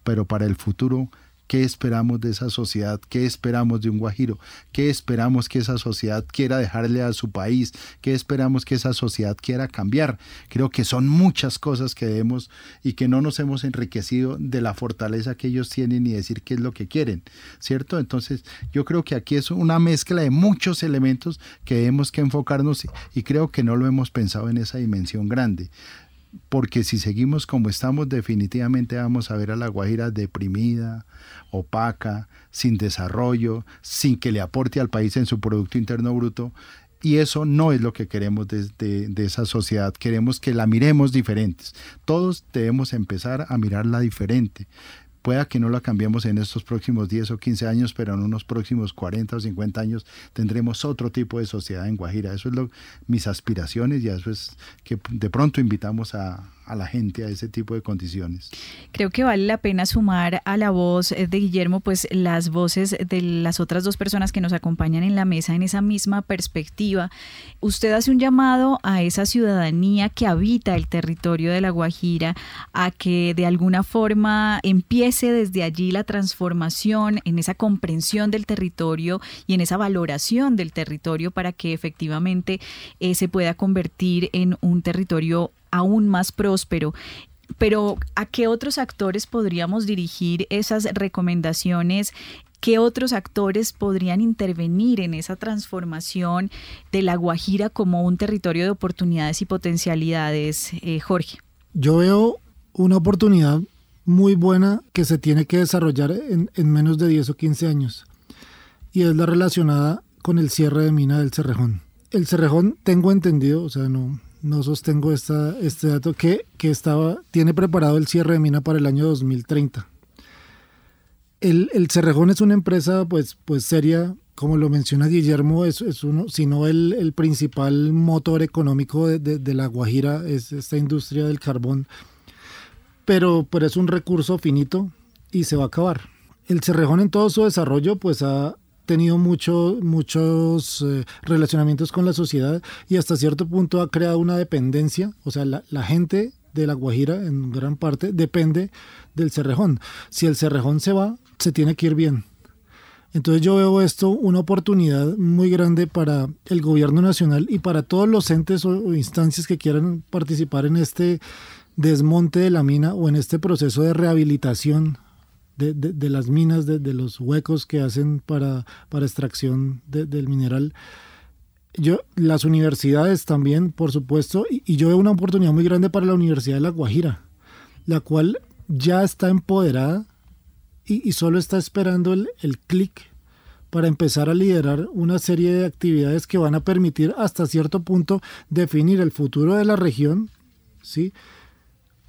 pero para el futuro. ¿Qué esperamos de esa sociedad? ¿Qué esperamos de un guajiro? ¿Qué esperamos que esa sociedad quiera dejarle a su país? ¿Qué esperamos que esa sociedad quiera cambiar? Creo que son muchas cosas que debemos y que no nos hemos enriquecido de la fortaleza que ellos tienen y decir qué es lo que quieren, ¿cierto? Entonces, yo creo que aquí es una mezcla de muchos elementos que debemos que enfocarnos y creo que no lo hemos pensado en esa dimensión grande. Porque si seguimos como estamos, definitivamente vamos a ver a la Guajira deprimida, opaca, sin desarrollo, sin que le aporte al país en su Producto Interno Bruto. Y eso no es lo que queremos de esa sociedad. Queremos que la miremos diferentes. Todos debemos empezar a mirarla diferente. Pueda que no la cambiemos en estos próximos 10 o 15 años, pero en unos próximos 40 o 50 años tendremos otro tipo de sociedad en Guajira. Eso es mis aspiraciones y eso es que de pronto invitamos a la gente a ese tipo de condiciones. Creo que vale la pena sumar a la voz de Guillermo, pues las voces de las otras dos personas que nos acompañan en la mesa en esa misma perspectiva. Usted hace un llamado a esa ciudadanía que habita el territorio de la Guajira a que de alguna forma empiece desde allí la transformación en esa comprensión del territorio y en esa valoración del territorio para que efectivamente se pueda convertir en un territorio aún más próspero. Pero ¿a qué otros actores podríamos dirigir esas recomendaciones? ¿Qué otros actores podrían intervenir en esa transformación de la Guajira como un territorio de oportunidades y potencialidades, Jorge? Yo veo una oportunidad muy buena que se tiene que desarrollar en menos de 10 o 15 años y es la relacionada con el cierre de mina del Cerrejón. El Cerrejón, tengo entendido, o sea, no sostengo este dato, que tiene preparado el cierre de mina para el año 2030. El Cerrejón es una empresa pues seria, como lo menciona Guillermo, es uno, si no el principal motor económico de la Guajira, es esta industria del carbón, pero es un recurso finito y se va a acabar. El Cerrejón en todo su desarrollo pues ha tenido muchos relacionamientos con la sociedad y hasta cierto punto ha creado una dependencia, o sea, la gente de la Guajira en gran parte depende del Cerrejón. Si el Cerrejón se va, se tiene que ir bien. Entonces yo veo esto una oportunidad muy grande para el gobierno nacional y para todos los entes o instancias que quieran participar en este desmonte de la mina o en este proceso de rehabilitación de las minas, de los huecos que hacen para extracción del mineral. Las universidades también, por supuesto, y yo veo una oportunidad muy grande para la Universidad de La Guajira, la cual ya está empoderada y solo está esperando el clic para empezar a liderar una serie de actividades que van a permitir hasta cierto punto definir el futuro de la región, ¿sí?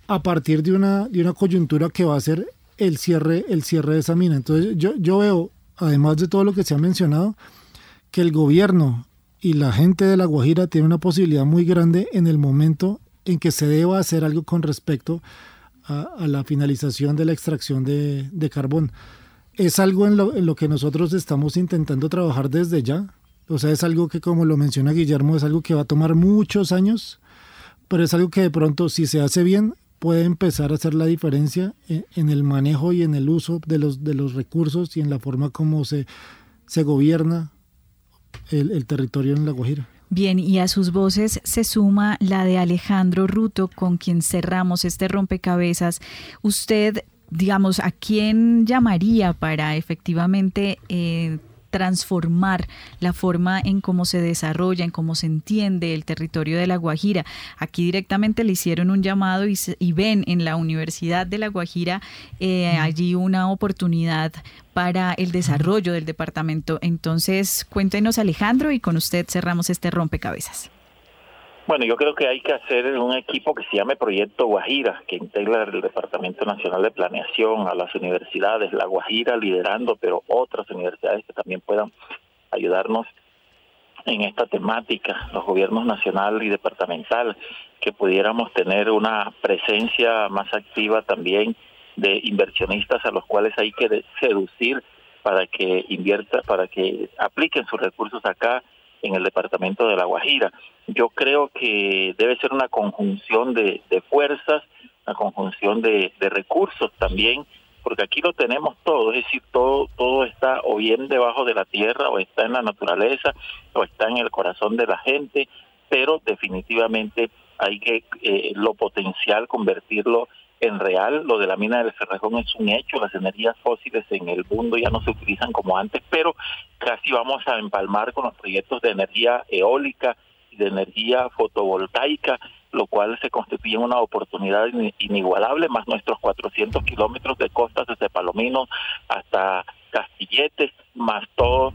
A partir de una coyuntura que va a ser el cierre de esa mina. Entonces yo veo, además de todo lo que se ha mencionado, que el gobierno y la gente de La Guajira tiene una posibilidad muy grande en el momento en que se deba hacer algo con respecto a la finalización de la extracción de carbón. Es algo en lo que nosotros estamos intentando trabajar desde ya. O sea, es algo que, como lo menciona Guillermo, es algo que va a tomar muchos años, pero es algo que de pronto, si se hace bien, puede empezar a hacer la diferencia en el manejo y en el uso de los recursos y en la forma como se gobierna el territorio en La Guajira. Bien, y a sus voces se suma la de Alejandro Rutto, con quien cerramos este rompecabezas. Usted, digamos, ¿a quién llamaría para efectivamente transformar la forma en cómo se desarrolla, en cómo se entiende el territorio de La Guajira? Aquí directamente le hicieron un llamado y ven en la Universidad de La Guajira allí una oportunidad para el desarrollo del departamento. Entonces, cuéntenos, Alejandro, y con usted cerramos este rompecabezas. Bueno, yo creo que hay que hacer un equipo que se llame Proyecto Guajira, que integra el Departamento Nacional de Planeación, a las universidades, La Guajira liderando, pero otras universidades que también puedan ayudarnos en esta temática, los gobiernos nacional y departamental, que pudiéramos tener una presencia más activa también de inversionistas a los cuales hay que seducir para que invierta, para que apliquen sus recursos acá en el departamento de La Guajira. Yo creo que debe ser una conjunción de fuerzas, una conjunción de recursos también, porque aquí lo tenemos todo, es decir, todo está o bien debajo de la tierra, o está en la naturaleza, o está en el corazón de la gente, pero definitivamente hay que lo potencial convertirlo en real. Lo de la mina del Cerrejón es un hecho, las energías fósiles en el mundo ya no se utilizan como antes, pero casi vamos a empalmar con los proyectos de energía eólica y de energía fotovoltaica, lo cual se constituye en una oportunidad inigualable, más nuestros 400 kilómetros de costas desde Palomino hasta Castilletes, más todos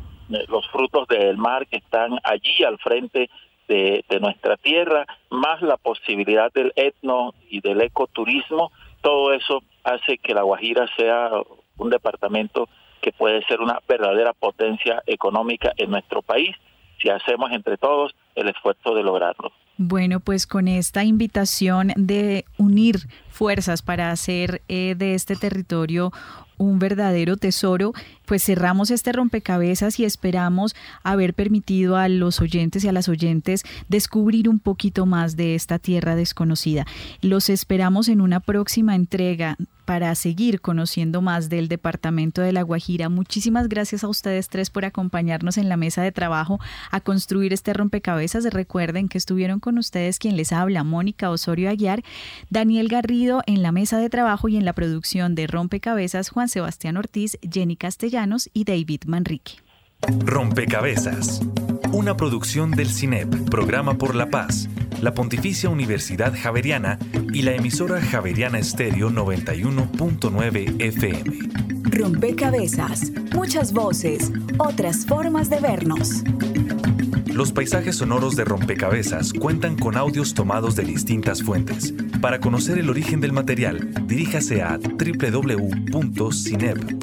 los frutos del mar que están allí al frente de nuestra tierra, más la posibilidad del etno y del ecoturismo. Todo eso hace que La Guajira sea un departamento que puede ser una verdadera potencia económica en nuestro país, si hacemos entre todos el esfuerzo de lograrlo. Bueno, pues con esta invitación de unir fuerzas para hacer de este territorio un verdadero tesoro, pues cerramos este rompecabezas y esperamos haber permitido a los oyentes y a las oyentes descubrir un poquito más de esta tierra desconocida. Los esperamos en una próxima entrega para seguir conociendo más del departamento de La Guajira. Muchísimas gracias a ustedes tres por acompañarnos en la mesa de trabajo a construir este rompecabezas. Recuerden que estuvieron con ustedes quien les habla, Mónica Osorio Aguiar, Daniel Garrido en la mesa de trabajo y en la producción de rompecabezas, Juan Sebastián Ortiz, Jenny Castellanos y David Manrique. Rompecabezas, una producción del CINEP, Programa por la Paz, la Pontificia Universidad Javeriana y la emisora Javeriana Stereo 91.9 FM. Rompecabezas, muchas voces, otras formas de vernos. Los paisajes sonoros de rompecabezas cuentan con audios tomados de distintas fuentes. Para conocer el origen del material, diríjase a www.cinep.org.co.